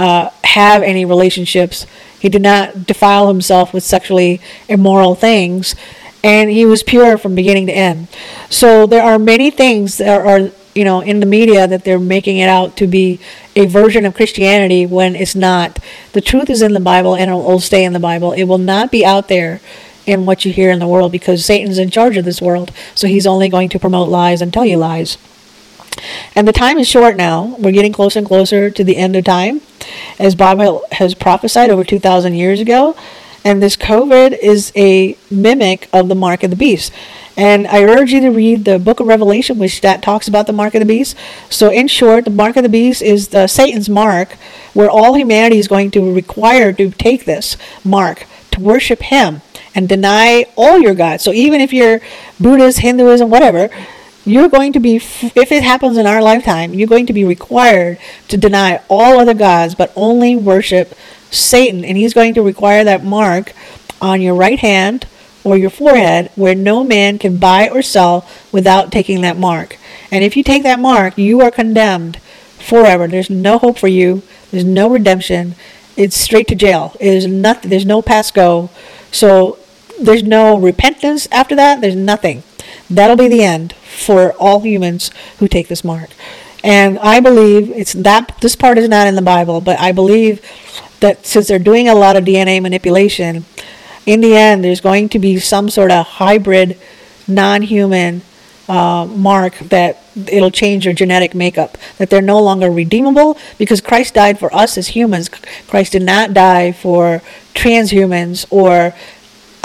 uh, have any relationships. He did not defile himself with sexually immoral things. And he was pure from beginning to end. So there are many things that are, you know, in the media that they're making it out to be a version of Christianity when it's not. The truth is in the Bible, and it will stay in the Bible. It will not be out there in what you hear in the world, because Satan's in charge of this world. So he's only going to promote lies and tell you lies. And the time is short now. We're getting closer and closer to the end of time, as Bob has prophesied over two thousand years ago. And this COVID is a mimic of the mark of the beast. And I urge you to read the book of Revelation, which that talks about the mark of the beast. So in short, the mark of the beast is the Satan's mark, where all humanity is going to be required to take this mark, to worship him, and deny all your gods. So even if you're Buddhist, Hinduism, whatever, You're going to be, if it happens in our lifetime, you're going to be required to deny all other gods, but only worship Satan. And he's going to require that mark on your right hand or your forehead where no man can buy or sell without taking that mark. And if you take that mark, you are condemned forever. There's no hope for you. There's no redemption. It's straight to jail. It is nothing. There's no pass go. So there's no repentance after that. There's nothing. That'll be the end for all humans who take this mark. And I believe it's that this part is not in the Bible, but I believe that since they're doing a lot of D N A manipulation, in the end there's going to be some sort of hybrid non-human uh, mark that it'll change your genetic makeup, that they're no longer redeemable because Christ died for us as humans. Christ did not die for transhumans or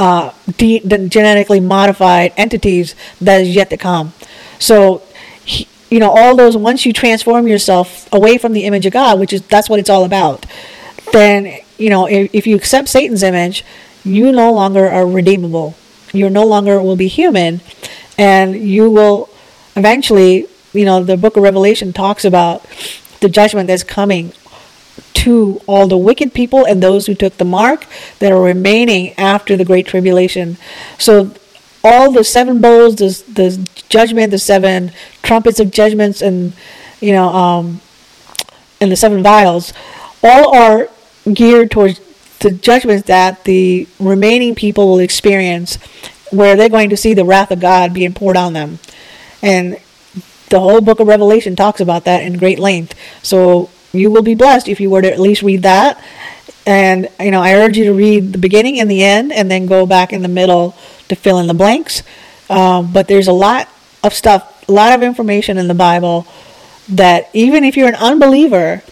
Uh, de- de- genetically modified entities that is yet to come. So, he, you know, all those, once you transform yourself away from the image of God, which is, that's what it's all about, then, you know, if, if you accept Satan's image, you no longer are redeemable. You no longer will be human, and you will eventually, you know, the book of Revelation talks about the judgment that's coming to all the wicked people and those who took the mark that are remaining after the Great Tribulation. So all the seven bowls, the, the judgment, the seven trumpets of judgments, and, you know, um, and the seven vials, all are geared towards the judgments that the remaining people will experience, where they're going to see the wrath of God being poured on them. And the whole book of Revelation talks about that in great length. So you will be blessed if you were to at least read that. And, you know, I urge you to read the beginning and the end and then go back in the middle to fill in the blanks. Um, but there's a lot of stuff, a lot of information in the Bible that even if you're an unbeliever,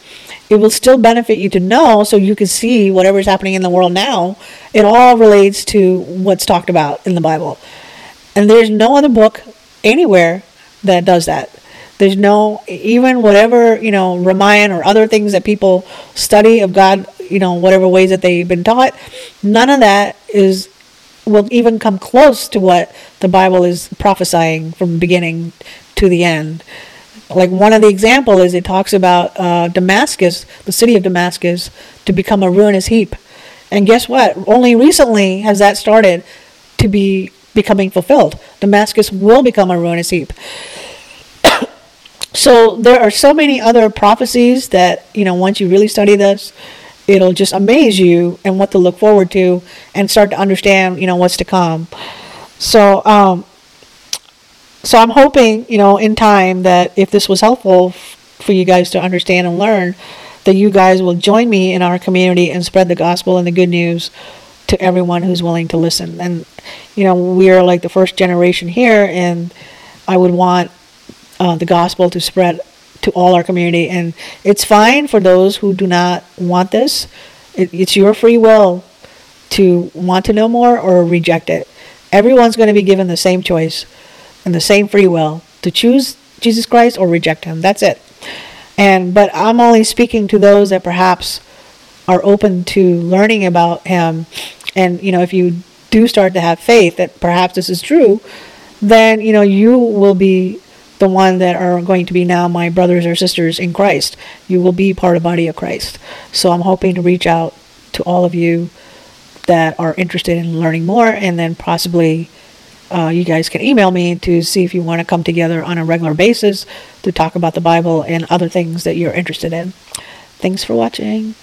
it will still benefit you to know so you can see whatever's happening in the world now. It all relates to what's talked about in the Bible. And there's no other book anywhere that does that. There's no, even whatever, you know, Ramayan or other things that people study of God, you know, whatever ways that they've been taught, none of that is, will even come close to what the Bible is prophesying from beginning to the end. Like one of the examples is it talks about uh, Damascus, the city of Damascus, to become a ruinous heap. And guess what? Only recently has that started to be becoming fulfilled. Damascus will become a ruinous heap. So there are so many other prophecies that, you know, once you really study this, it'll just amaze you and what to look forward to and start to understand, you know, what's to come. So, um, so I'm hoping, you know, in time that if this was helpful for you guys to understand and learn, that you guys will join me in our community and spread the gospel and the good news to everyone who's willing to listen. And, you know, we're like the first generation here, and I would want Uh, the gospel to spread to all our community. And it's fine for those who do not want this. It, it's your free will to want to know more or reject it. Everyone's going to be given the same choice and the same free will to choose Jesus Christ or reject him. That's it. And but I'm only speaking to those that perhaps are open to learning about him. And, you know, if you do start to have faith that perhaps this is true, then, you know, you will be the one that are going to be now my brothers or sisters in Christ. You will be part of the body of Christ. So I'm hoping to reach out to all of you that are interested in learning more, and then possibly uh, you guys can email me to see if you want to come together on a regular basis to talk about the Bible and other things that you're interested in. Thanks for watching.